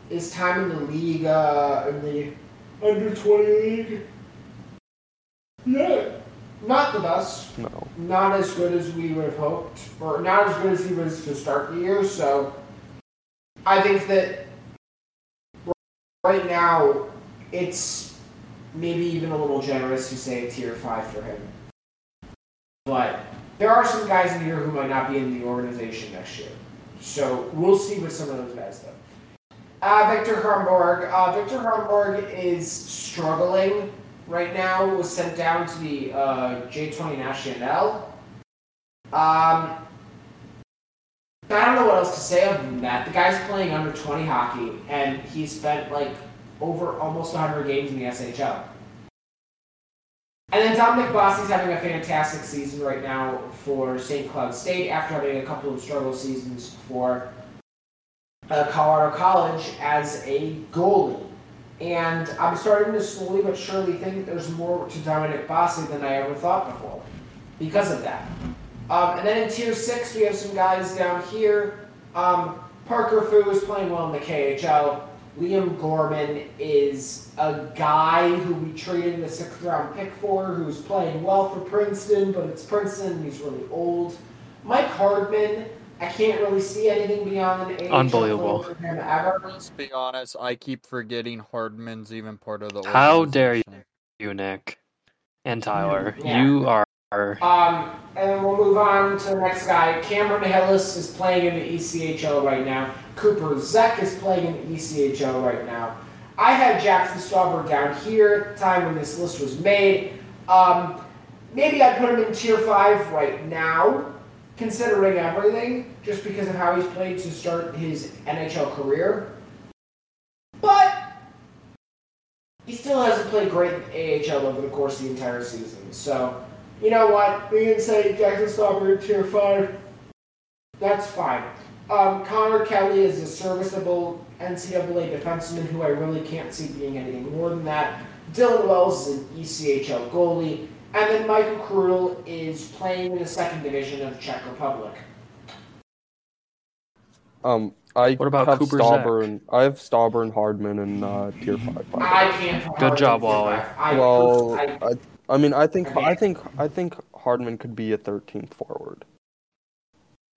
his time in the league, in the under-20 league, not the best. No. Not as good as we would have hoped, or not as good as he was to start the year. So I think that right now it's maybe even a little generous to say a tier 5 for him. But there are some guys in here who might not be in the organization next year. So we'll see with some of those guys, though. Victor Hamburg. Victor Hamburg is struggling right now. Was sent down to the J20 National. I don't know what else to say other than that. The guy's playing under 20 hockey, and he spent over almost 100 games in the SHL. And then Dominic Bossy's having a fantastic season right now for St. Cloud State after having a couple of struggle seasons for Colorado College as a goalie. And I'm starting to slowly but surely think there's more to Dominic Bossy than I ever thought before because of that. And then in Tier 6, we have some guys down here. Parker Fu is playing well in the KHL. Liam Gorman is a guy who we traded the 6th-round pick for, who's playing well for Princeton, but it's Princeton and he's really old. Mike Hardman, I can't really see anything beyond an AHL. Unbelievable. From him ever. Let's be honest, I keep forgetting Hardman's even part of the organization. How dare you, Nick? And Tyler. Yeah. You are... and then we'll move on to the next guy. Cameron Hillis is playing in the ECHL right now. Cooper Zek is playing in the ECHL right now. I had Jackson Strawberg down here, time when this list was made. Maybe I'd put him in Tier 5 right now, considering everything, just because of how he's played to start his NHL career. But he still hasn't played great in AHL over the course of the entire season. So, you know what? We can say Jackson Strawberg, Tier 5. That's fine. Connor Kelly is a serviceable NCAA defenseman who I really can't see being anything more than that. Dylan Wells is an ECHL goalie. And then Michael Krudel is playing in the second division of Czech Republic. What about Cooper Stauburn? I have Stauburn, Hardman, and Tier 5. I can't. Good job, Wally. I think Hardman could be a 13th forward.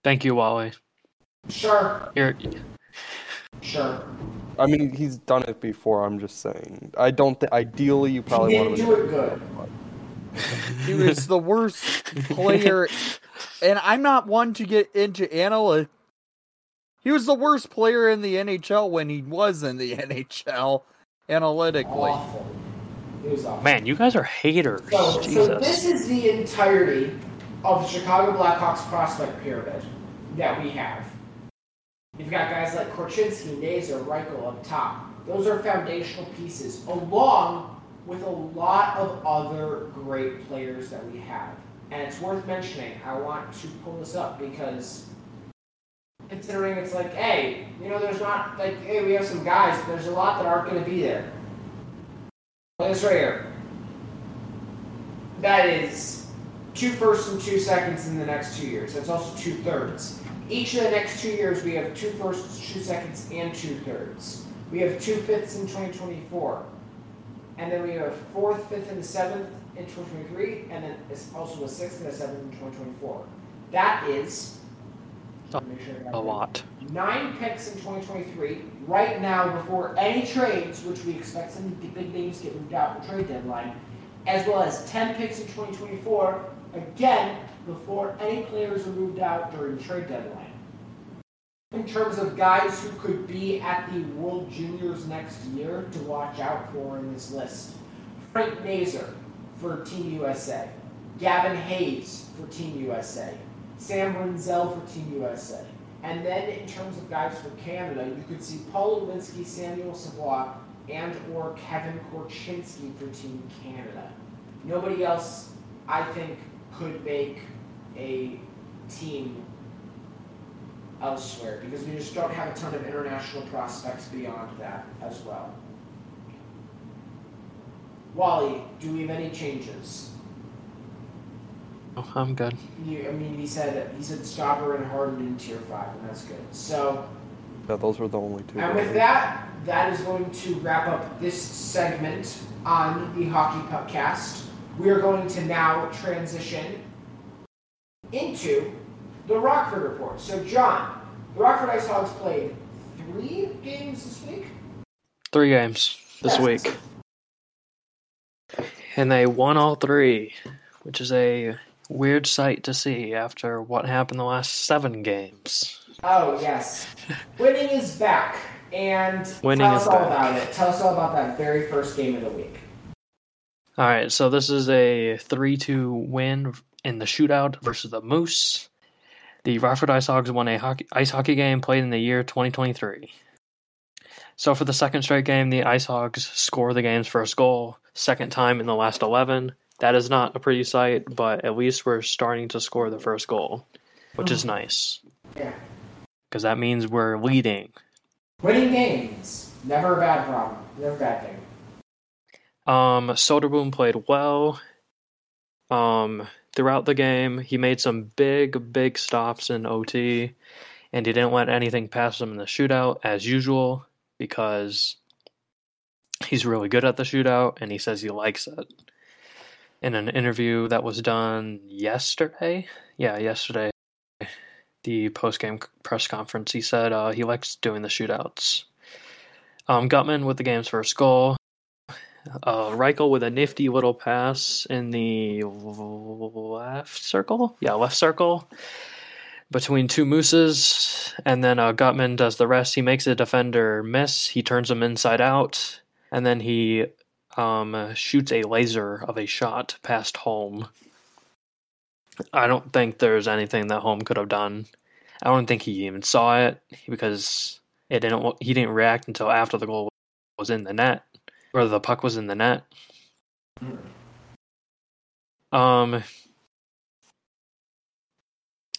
Thank you, Wally. Sure. Sure. I mean, he's done it before. I'm just saying. I don't think. Ideally, you probably want to do it good. He was the worst player, and I'm not one to get into analytics. He was the worst player in the NHL when he was in the NHL, analytically. Awful. He was awful. Man, you guys are haters. So this is the entirety of the Chicago Blackhawks prospect pyramid that we have. You've got guys like Korchinski, Nazar, Reichel up top. Those are foundational pieces, along with a lot of other great players that we have. And it's worth mentioning. I want to pull this up because considering it's like, hey, you know, there's not, like, hey, we have some guys, but there's a lot that aren't going to be there. Look at this right here. That is 2 firsts and 2 seconds in the next 2 years. That's also 2 thirds. Each of the next 2 years, we have 2 firsts, 2 seconds, and 2 thirds. We have 2 fifths in 2024. And then we have a 4th, 5th, and a 7th in 2023, and then it's also a 6th and a 7th in 2024. That is a lot. 9 picks in 2023, right now before any trades, which we expect some big names get moved out for trade deadline, as well as 10 picks in 2024, again, before any players are moved out during trade deadline. In terms of guys who could be at the World Juniors next year to watch out for in this list, Frank Nazar for Team USA, Gavin Hayes for Team USA, Sam Rinzel for Team USA. And then in terms of guys for Canada, you could see Paul Lewinsky, Samuel Savoie, and or Kevin Korchinski for Team Canada. Nobody else, I think, could make a team elsewhere, because we just don't have a ton of international prospects beyond that as well. Wally, do we have any changes? Oh, I'm good. He said Stauber and Harden in Tier 5, and that's good. So yeah, those were the only two. And with that is going to wrap up this segment on the Hockey Pupcast. We are going to now transition into the Rockford Report. So, John, the Rockford Ice Hogs played 3 games this week? 3 games this week. And they won all 3, which is a weird sight to see after what happened the last 7 games. Oh, yes. Winning is back. And tell us all about that very first game of the week. All right, so this is a 3-2 win in the shootout versus the Moose. The Rockford Ice Hogs won a ice hockey game played in the year 2023. So for the second straight game, the Ice Hogs score the game's first goal, second time in the last 11. That is not a pretty sight, but at least we're starting to score the first goal, which is nice. Yeah. Because that means we're leading. Winning games. Never a bad problem. Never a bad thing. Soderblom played well. Throughout the game, he made some big stops in OT, and he didn't let anything pass him in the shootout, as usual, because he's really good at the shootout, and he says he likes it. In an interview that was done yesterday, the post-game press conference, he said he likes doing the shootouts. Guttman with the game's first goal. Reichel with a nifty little pass in the left circle. Yeah, left circle between two mooses. And then Guttman does the rest. He makes a defender miss. He turns him inside out. And then he shoots a laser of a shot past Holm. I don't think there's anything that Holm could have done. I don't think he even saw it because it didn't. He didn't react until after the goal was in the net, or the puck was in the net.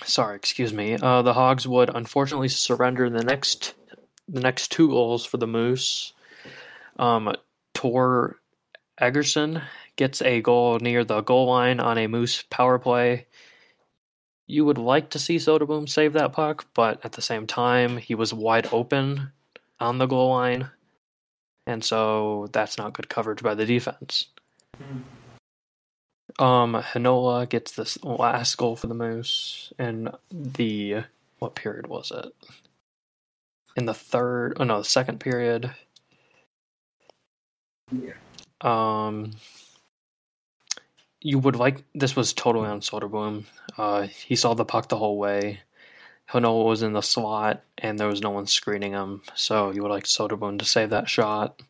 Sorry, excuse me. The Hogs would unfortunately surrender the next two goals for the Moose. Tor Egerson gets a goal near the goal line on a Moose power play. You would like to see Soderblom save that puck, but at the same time, he was wide open on the goal line, and so that's not good coverage by the defense. Hinola gets this last goal for the Moose in the... What period was it? In the third... Oh, no, the second period. Yeah. You would like... This was totally on Soderblom. He saw the puck the whole way. Hanola was in the slot, and there was no one screening him. So you would like Soderblom to save that shot.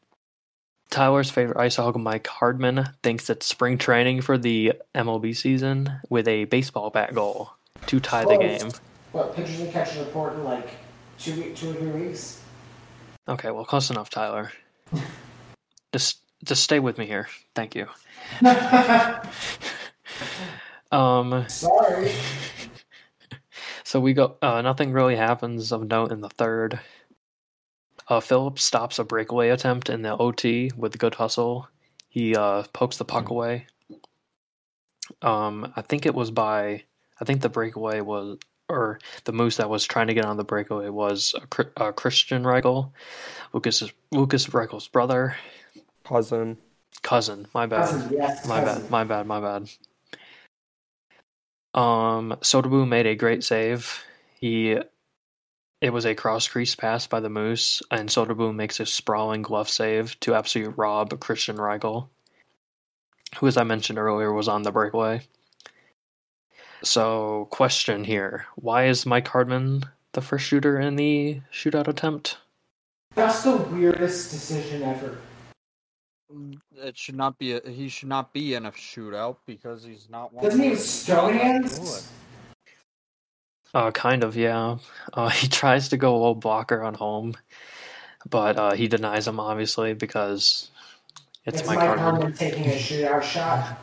Tyler's favorite ice hog, Mike Hardman, thinks it's spring training for the MLB season with a baseball bat goal to tie the game. What, pitchers and catchers report in like two or three weeks? Okay, well, close enough, Tyler. Just stay with me here. Thank you. Sorry. So we go. Nothing really happens of note in the third. Phillips stops a breakaway attempt in the OT with good hustle. He pokes the puck away. I think the breakaway was, or the Moose that was trying to get on the breakaway was Christian Reichel, Lukas Reichel's brother. Cousin. My bad. Cousin, yes, My bad. Soderblom made a great save. It was a cross-crease pass by the Moose, and Soderblom makes a sprawling glove save to absolutely rob Christian Reichel, who, as I mentioned earlier, was on the breakaway. So, question here. Why is Mike Hardman the first shooter in the shootout attempt? That's the weirdest decision ever. It should not be. He should not be in a shootout because he's not one. Doesn't he have stone hands? Kind of, yeah. He tries to go low blocker on home, but he denies him obviously because it's Mike Hardman taking a shootout shot.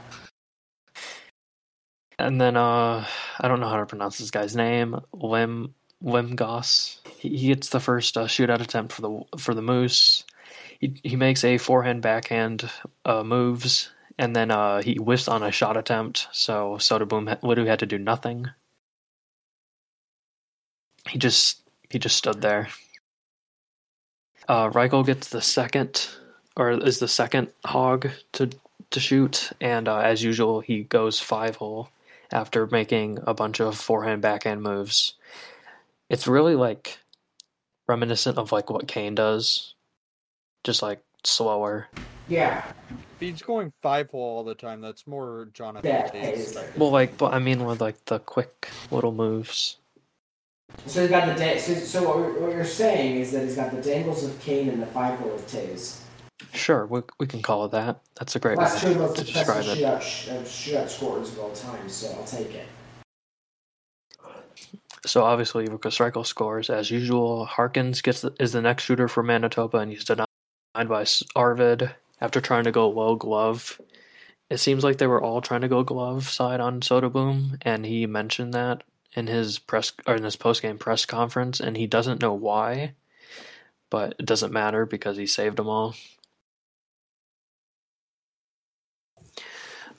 And then I don't know how to pronounce this guy's name. Limgos. He gets the first shootout attempt for the Moose. He makes a forehand, backhand moves, and then he whiffs on a shot attempt, so Soderblom had to do nothing. He just stood there. Reichel gets the second hog to shoot, and as usual, he goes five hole after making a bunch of forehand, backhand moves. It's really like reminiscent of like what Kane does. Just like slower. Yeah. He's going five hole all the time. That's more Jonathan Hayes. Well, like, but I mean, with like the quick little moves. So he's got the what you're saying is that he's got the dangles of Kane and the five hole of Taze. Sure, we can call it that. That's a great way to describe it. That's true. Shootout scorers of all time, so I'll take it. So obviously, Lukas Reichel scores as usual. Harkins is the next shooter for Manitoba, and he's denied by Arvid after trying to go low glove. It seems like they were all trying to go glove side on Soderblom, and he mentioned that in his post-game press conference, and he doesn't know why, but it doesn't matter because he saved them all.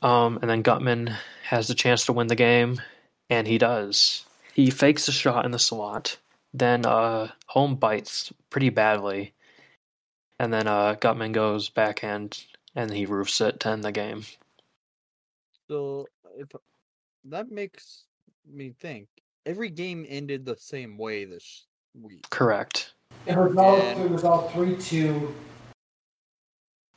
And then Guttman has the chance to win the game, and he does. He fakes a shot in the slot, then Holm bites pretty badly. And then Guttman goes backhand, and he roofs it to end the game. So that makes me think. Every game ended the same way this week. Correct. It was all 3-2.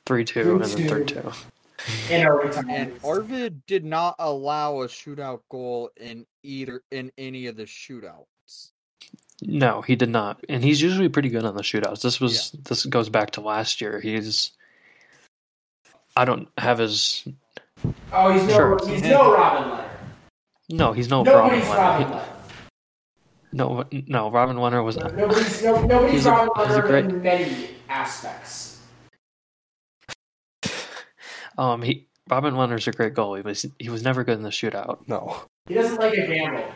3-2 and then 3-2. And Arvid did not allow a shootout goal in any of the shootouts. No, he did not. And he's usually pretty good on the shootouts. This goes back to last year. I don't have his... Oh, he's no Robin Leonard. No, he's no Robin Leonard. No, Robin Leonard was not. Nobody's Robin Leonard in many aspects. Robin Leonard's a great goalie, but he was never good in the shootout. No. He doesn't like a gamble.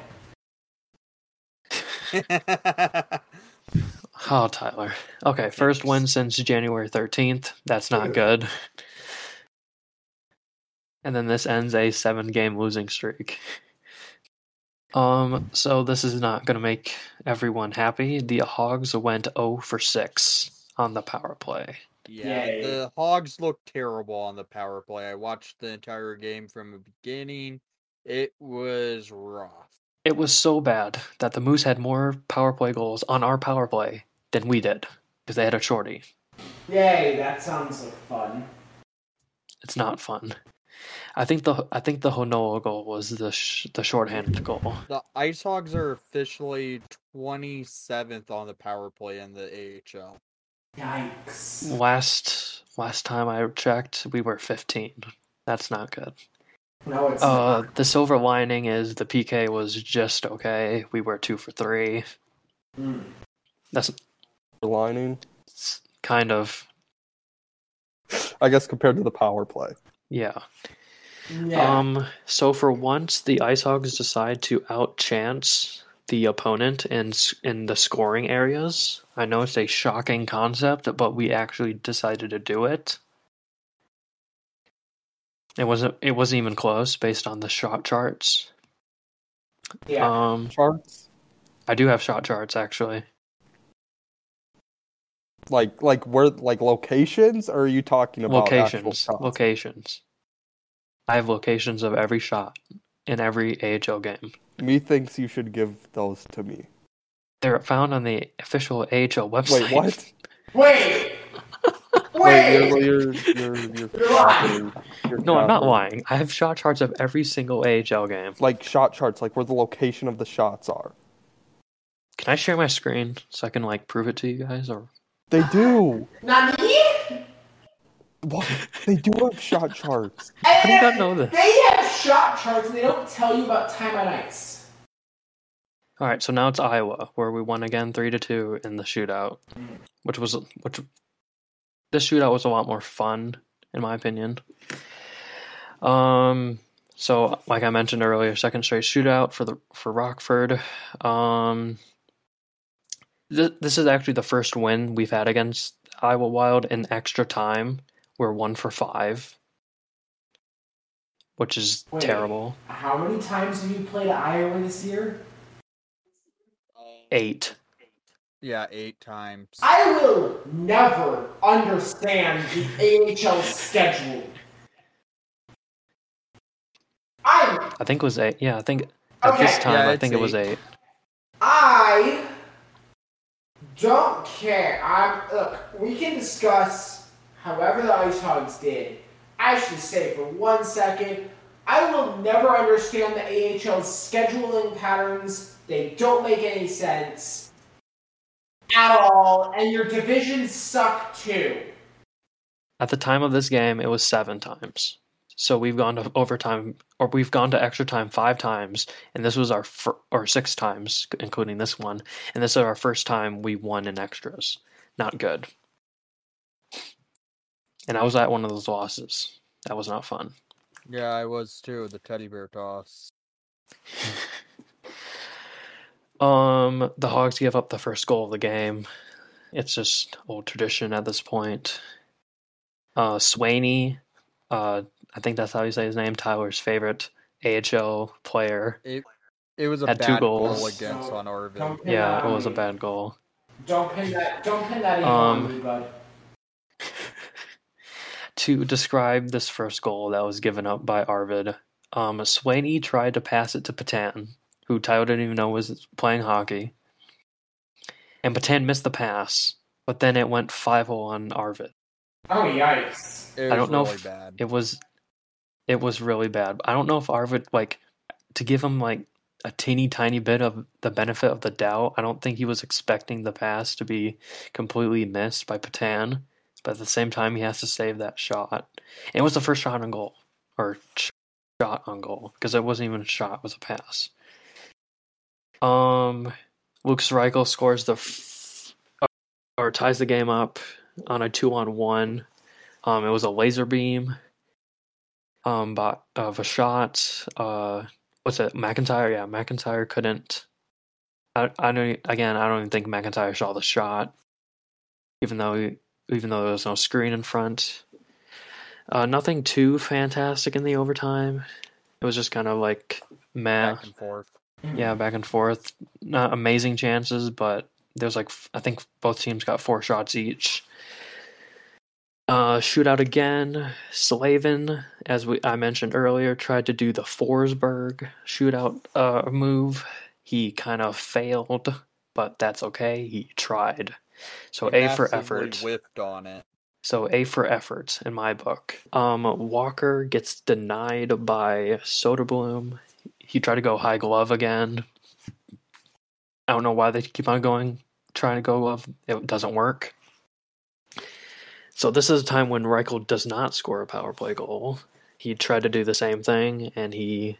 Oh, Tyler. Okay, first win since January 13th. That's not good. And then this ends a 7-game losing streak. So this is not going to make everyone happy. The Hogs went 0-for-6 on the power play. Yeah, the Hogs looked terrible on the power play. I watched the entire game from the beginning. It was rough. It was so bad that the Moose had more power play goals on our power play than we did, because they had a shorty. Yay, that sounds like fun. It's not fun. I think the Honoa goal was the shorthanded goal. The Ice Hogs are officially 27th on the power play in the AHL. Yikes! Last time I checked, we were 15. That's not good. No, it's not. The silver lining is the PK was just okay. We were 2-for-3. Mm. That's the lining. Kind of. I guess compared to the power play. Yeah. So for once, the Ice Hogs decide to out-chance the opponent in the scoring areas. I know it's a shocking concept, but we actually decided to do it. It wasn't even close based on the shot charts. Yeah. Charts. I do have shot charts actually. Like where, like locations, or are you talking about locations? Locations. I have locations of every shot in every AHL game. Methinks you should give those to me. They're found on the official AHL website. Wait, what? Wait! You're lying. No, I'm not lying. I have shot charts of every single AHL game. Like shot charts, like where the location of the shots are. Can I share my screen so I can like prove it to you guys, or? They do. Not me. What? They do have shot charts. How do you not know this? They have shot charts and they don't tell you about time on ice. All right, so now it's Iowa, where we won again 3-2 in the shootout, which this shootout was a lot more fun, in my opinion. So like I mentioned earlier, second straight shootout for Rockford. This is actually the first win we've had against Iowa Wild in extra time. We're 1-for-5, which is terrible. How many times have you played Iowa this year? 8. Yeah, 8 times. I will never understand the AHL schedule. I think it was 8. Yeah, I think at this time, yeah, I think 8. It was 8. I... don't care. We can discuss however the Ice Hogs did. I should say for 1 second, I will never understand the AHL's scheduling patterns. They don't make any sense at all, and your divisions suck too. At the time of this game, it was 7 times. So we've gone to overtime, or we've gone to extra time 5 times, and this was our 6 times, including this one, and this is our first time we won in extras. Not good. And I was at one of those losses. That was not fun. Yeah, I was too, the teddy bear toss. The Hogs give up the first goal of the game. It's just old tradition at this point. Swaney, I think that's how you say his name. Tyler's favorite AHL player. It was a had bad goal against on Arvid. Yeah, it was a bad goal. Don't pin that in on me, bud. To describe this first goal that was given up by Arvid, Swaney tried to pass it to Patan, who Tyler didn't even know was playing hockey. And Patan missed the pass, but then it went 5-0 on Arvid. Oh, yikes. I don't know if it was really bad. I don't know if Arvid, to give him, a teeny tiny bit of the benefit of the doubt, I don't think he was expecting the pass to be completely missed by Patan. But at the same time, he has to save that shot. And it was the first shot on goal. Or shot on goal. Because it wasn't even a shot. It was a pass. Lukas Reichel scores or ties the game up on a 2-on-1. It was a laser beam of a shot. What's it? McIntyre? Yeah, McIntyre couldn't. I don't even think McIntyre saw the shot. Even though there was no screen in front. Nothing too fantastic in the overtime. It was just kind of meh. Back and forth. Yeah, back and forth. Not amazing chances, but there's I think both teams got 4 shots each. Shootout again. Slavin, as I mentioned earlier, tried to do the Forsberg shootout move. He kind of failed, but that's okay. He tried. So he A for effort. Whiffed on it. So A for effort in my book. Walker gets denied by Soderblom. He tried to go high glove again. I don't know why they keep on trying to go glove. It doesn't work. So this is a time when Reichel does not score a power play goal. He tried to do the same thing, and he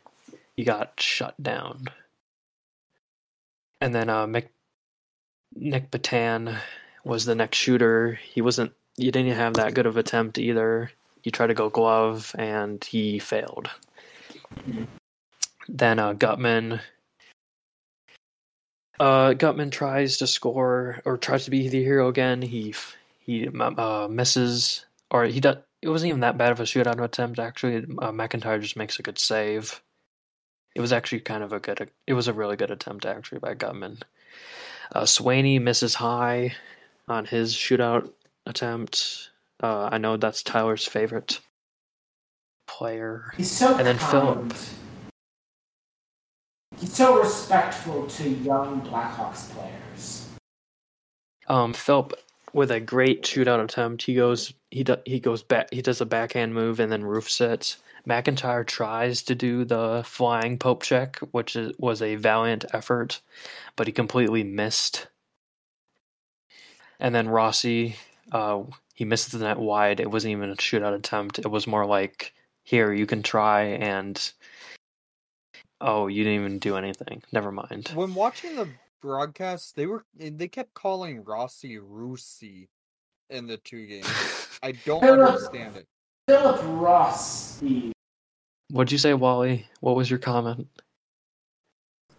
got shut down. And then Nick Patan was the next shooter. You didn't have that good of attempt either. You tried to go glove, and he failed. Then Guttman. Guttman tries to score, or tries to be the hero again. He misses, or he does. It wasn't even that bad of a shootout attempt, actually. McIntyre just makes a good save. It was actually kind of it was a really good attempt, actually, by Guttman. Swaney misses high on his shootout attempt. I know that's Tyler's favorite player. He's so kind. And then Filip. He's so respectful to young Blackhawks players. Filip, with a great shootout attempt, he does a backhand move and then roofs it. McIntyre tries to do the flying poke check, which was a valiant effort, but he completely missed. And then Rossi, he missed the net wide. It wasn't even a shootout attempt. It was more here, you can try, and oh, you didn't even do anything. Never mind. When watching the broadcast, they kept calling Rossi Russi in the 2 games. I don't understand it. Filip Rossi. What'd you say, Wally? What was your comment?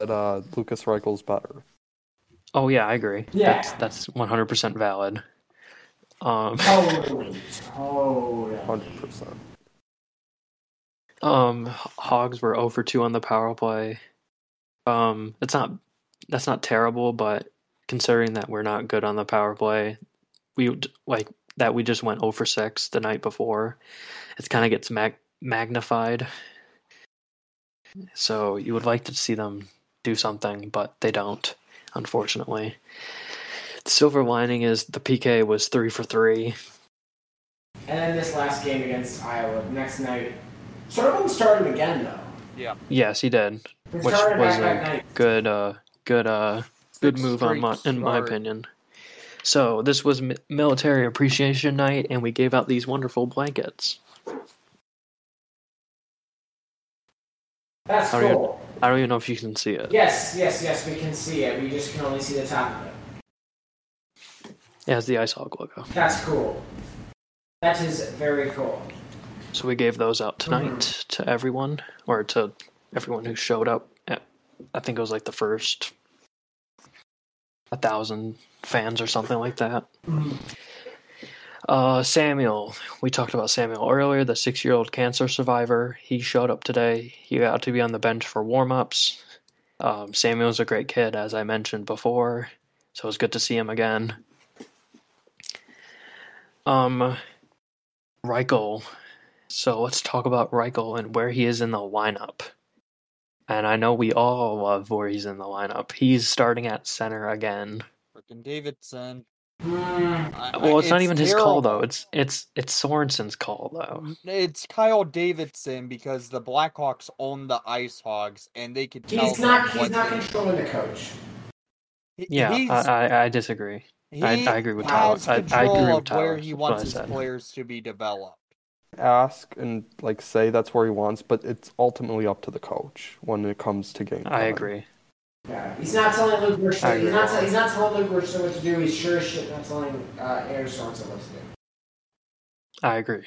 That Lukas Reichel's better. Oh yeah, I agree. Yeah. That's 100% valid. Totally. 100%. Hogs were 0-for-2 on the power play. That's not terrible, but considering that we're not good on the power play, we just went 0-for-6 the night before. It kind of gets magnified. So you would like to see them do something, but they don't, unfortunately. The silver lining is the PK was 3-for-3. And then this last game against Iowa, next night, Soderblom started again, though. Yeah. Yes, he did. Which was a good move in my opinion. So this was Military Appreciation Night, and we gave out these wonderful blankets. That's cool. I don't even know if you can see it. Yes, we can see it. We just can only see the top of it. It has the Ice Hog logo. That's cool. That is very cool. So we gave those out tonight to everyone, or to everyone who showed up. I think it was the first 1,000 fans or something like that. Samuel, we talked about Samuel earlier, the 6-year-old cancer survivor. He showed up today. He got to be on the bench for warm-ups. Samuel's a great kid, as I mentioned before, so it was good to see him again. Reichel. So let's talk about Reichel and where he is in the lineup. And I know we all love where he's in the lineup. He's starting at center again. Frickin' Davidson. Well, it's not even his call though. It's Sorensen's call though. It's Kyle Davidson because the Blackhawks own the Ice Hogs, and they could. He's not controlling the coach. Yeah, I disagree. I agree with Tyler. I agree with Tyler. Where he wants his players to be developed. Ask and say that's where he wants, but it's ultimately up to the coach when it comes to game. I agree. Yeah, he's not telling Luke Richardson. He's not telling Luke Richardson what to do. He's sure as shit not telling Aaron Sorensen what to do. I agree.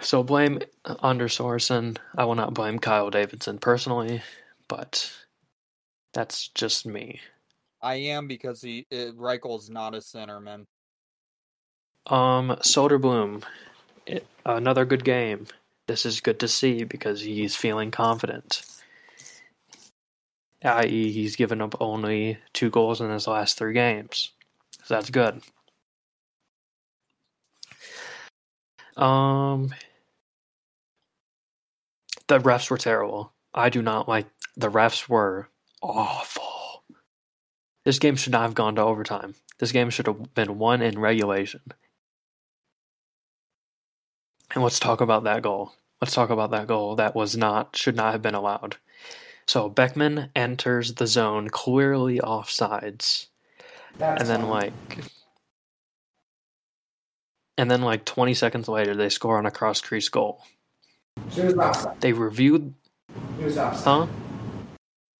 So blame under Sorensen. I will not blame Kyle Davidson personally, but that's just me. I am because Reichel's not a centerman. Soderblom, another good game. This is good to see because he's feeling confident. I.e., he's given up only 2 goals in his last 3 games. So that's good. The refs were terrible. I do not like... The refs were awful. This game should not have gone to overtime. This game should have been won in regulation. And let's talk about that goal. That should not have been allowed. So Beckman enters the zone, clearly offsides. And then 20 seconds later, they score on a cross-crease goal. It was offside. They reviewed... It was offside. Huh?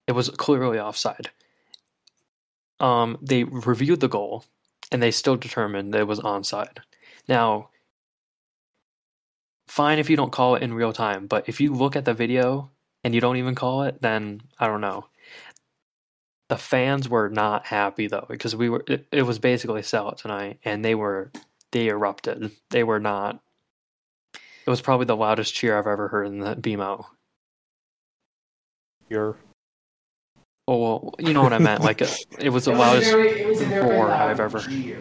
It was clearly offside. They reviewed the goal, and they still determined that it was onside. Now... Fine if you don't call it in real time, but if you look at the video and you don't even call it, then I don't know. The fans were not happy though because it was basically sell it tonight, and they erupted. They were not. It was probably the loudest cheer I've ever heard in the BMO. Cheer. Oh, well, you know what I meant. It was the loudest roar I've ever. Cheer.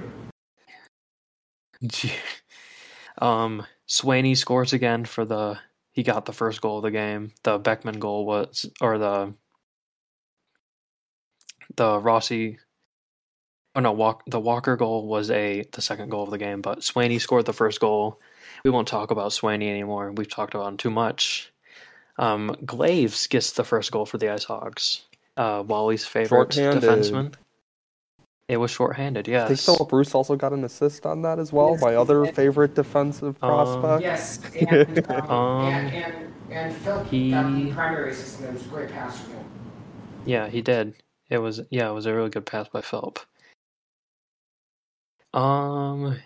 Swaney scores again for he got the first goal of the game. The Beckman goal the Walker goal was the second goal of the game, but Swaney scored the first goal. We won't talk about Swaney anymore. We've talked about him too much. Glaves gets the first goal for the Ice Hogs. Wally's favorite defenseman. It was shorthanded, yes. I think Filip Bruce also got an assist on that as well, my other favorite defensive prospect. Yes, and Phil got the primary assist, and it was a great pass for him. Yeah, he did. It was a really good pass by Philip. Cini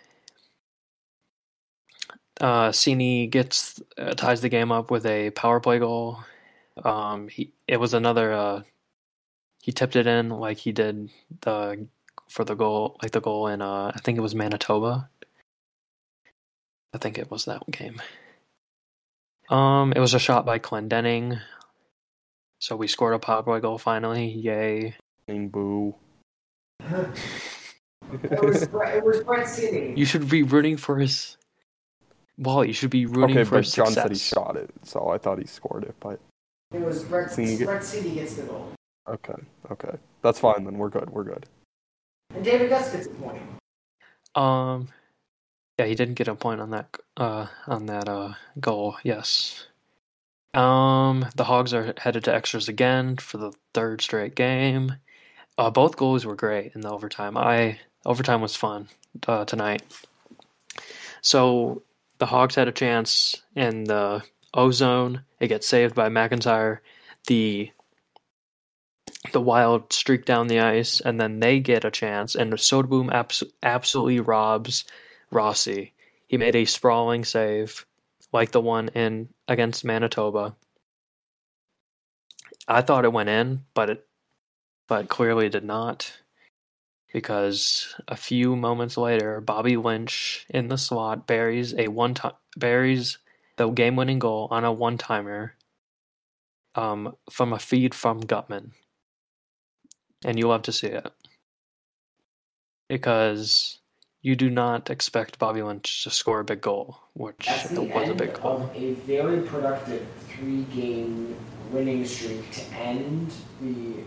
ties the game up with a power play goal. He tipped it in like he did the goal in, I think it was Manitoba. I think it was that game. It was a shot by Clendenning. So we scored a power play goal finally. Yay. Boo. It was Brett Cini. You should be rooting for his... Well, you should be rooting for his success. John said he shot it, so I thought he scored it, but... It was Brett Cini gets the goal. Okay. That's fine, then. We're good. And David Guss gets a point. Yeah, he didn't get a point on that goal, yes. The Hogs are headed to extras again for the third straight game. Both goals were great in the overtime. Overtime was fun tonight. So the Hogs had a chance in the O-zone. It gets saved by McIntyre. The Wild streak down the ice, and then they get a chance, and Soderblom absolutely robs Rossi. He made a sprawling save, like the one against Manitoba. I thought it went in, but clearly did not, because a few moments later, Bobby Lynch in the slot buries the game-winning goal on a one-timer from a feed from Guttman. And you love to see it. Because you do not expect Bobby Lynch to score a big goal, which was a big goal. Of a very productive 3-game winning streak to end the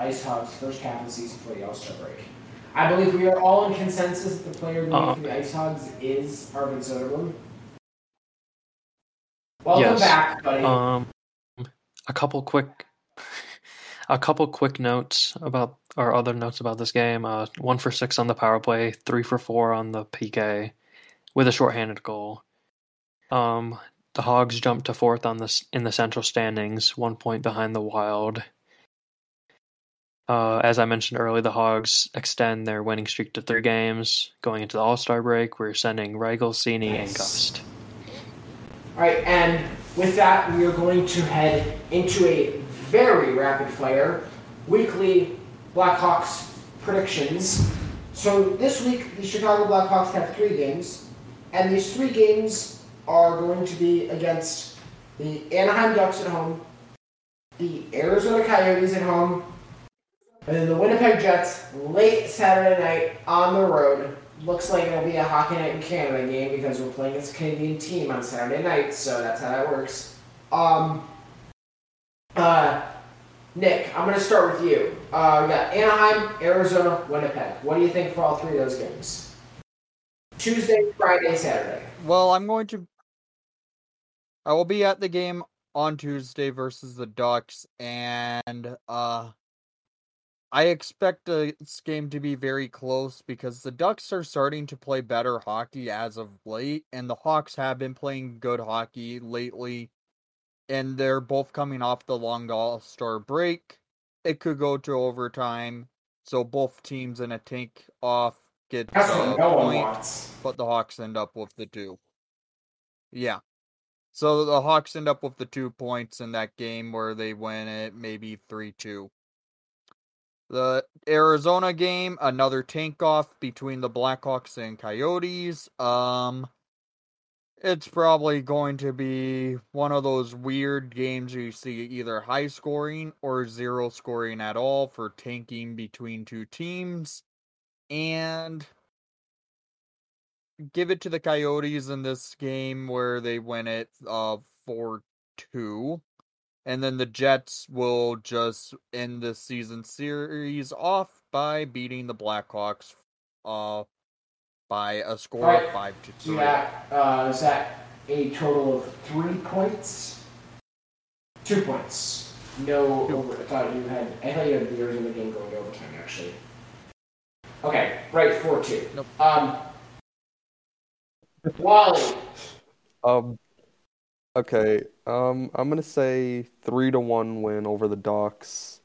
Ice Hogs first half of the season for the All-Star break. I believe we are all in consensus that the player of the week for the Ice Hogs is Arvid Soderblom. Welcome back, buddy. A couple quick notes about or other notes about this game. 1 for 6 on the power play, 3 for 4 on the PK, with a shorthanded goal. The Hogs jumped to 4th on this in the Central standings, 1 point behind the Wild. As I mentioned earlier, the Hogs extend their winning streak to 3 games. Going into the All-Star break, we're sending Reichel, Cini, and Gust. All right, and with that, we are going to head into a very rapid-fire weekly Blackhawks predictions. So this week, the Chicago Blackhawks have 3 games, and these 3 games are going to be against the Anaheim Ducks at home, the Arizona Coyotes at home, and then the Winnipeg Jets late Saturday night on the road. Looks like it'll be a Hockey Night in Canada game because we're playing against a Canadian team on Saturday night, so that's how that works. Nick, I'm going to start with you. We got Anaheim, Arizona, Winnipeg. What do you think for all 3 of those games? Tuesday, Friday, Saturday. Well, I will be at the game on Tuesday versus the Ducks, and I expect this game to be very close because the Ducks are starting to play better hockey as of late, and the Hawks have been playing good hockey lately, and they're both coming off the long All-Star break. It could go to overtime, so both teams in a tank-off get points, but the Hawks end up with the 2. Yeah. So the Hawks end up with the 2 points in that game where they win it maybe 3-2. The Arizona game, another tank-off between the Blackhawks and Coyotes. It's probably going to be one of those weird games you see either high scoring or zero scoring at all for tanking between 2 teams. And give it to the Coyotes in this game where they win it 4-2. And then the Jets will just end the season series off by beating the Blackhawks by a score of 5-2. Yeah, is that a total of 3 points? 2 points. No, I thought you had. I thought you had the Arizona game going to overtime. Actually, okay, right, 4-2. Nope. Wally. Okay, I'm going to say 3-1 win over the Ducks.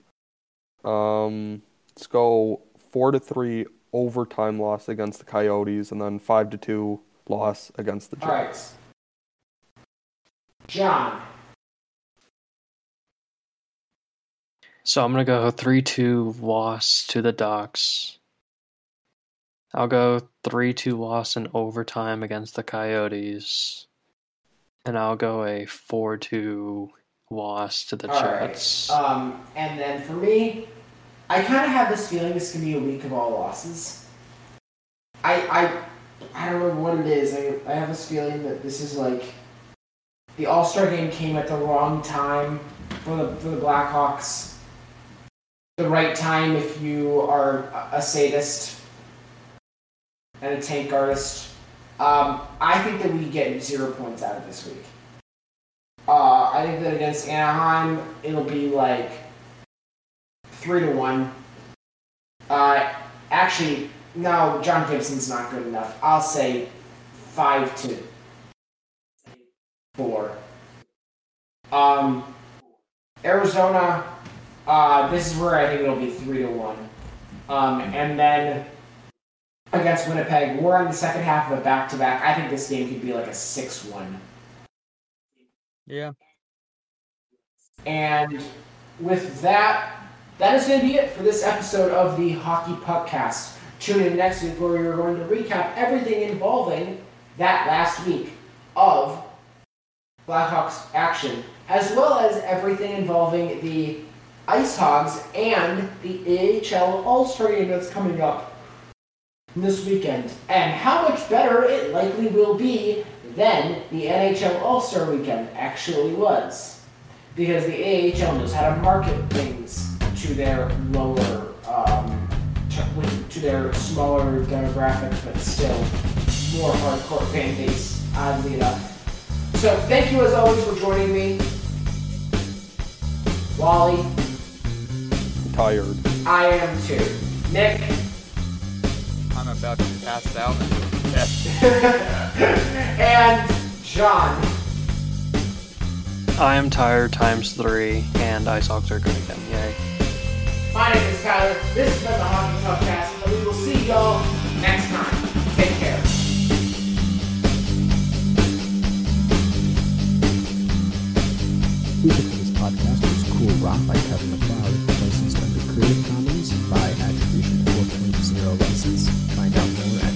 Let's go 4-3 overtime loss against the Coyotes, and then 5-2 loss against the Jets. All right. John. So I'm going to go 3-2 loss to the Ducks. I'll go 3-2 loss in overtime against the Coyotes. And I'll go a 4-2 loss to the Jets. Right. And then for me, I kind of have this feeling this could be a week of all losses. I don't know what it is. I have this feeling that this is like the All-Star game came at the wrong time for the Blackhawks. The right time if you are a sadist and a tank artist. I think that we get 0 points out of this week. I think that against Anaheim, it'll be like 3-1. Actually, no, John Gibson's not good enough. I'll say 5-4. Arizona, this is where I think it'll be 3-1. And then against Winnipeg, we're on the second half of a back-to-back. I think this game could be like a 6-1. Yeah. And with that, that is going to be it for this episode of the Hockey Puckcast. Tune in next week where we are going to recap everything involving that last week of Blackhawks action, as well as everything involving the Ice Hogs and the AHL All-Star game that's coming up this weekend, and how much better it likely will be than the NHL All-Star Weekend actually was. Because the AHL knows how to market things to their lower, to their smaller demographic, but still more hardcore fan base, oddly enough. So thank you as always for joining me. Wally. I'm tired. I am too. Nick. I'm about to pass out. And John. I am tired ×3, and ice hogs are good again. Yay. My name is Tyler. This has been the Hockey Podcast, and we will see y'all next time. Take care. Music for this podcast was Cool Rock by Kevin MacLeod, licensed under Creative Commons by Attribution 4.0 license. Find out more at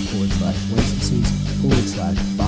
creativecommons.org/licenses/.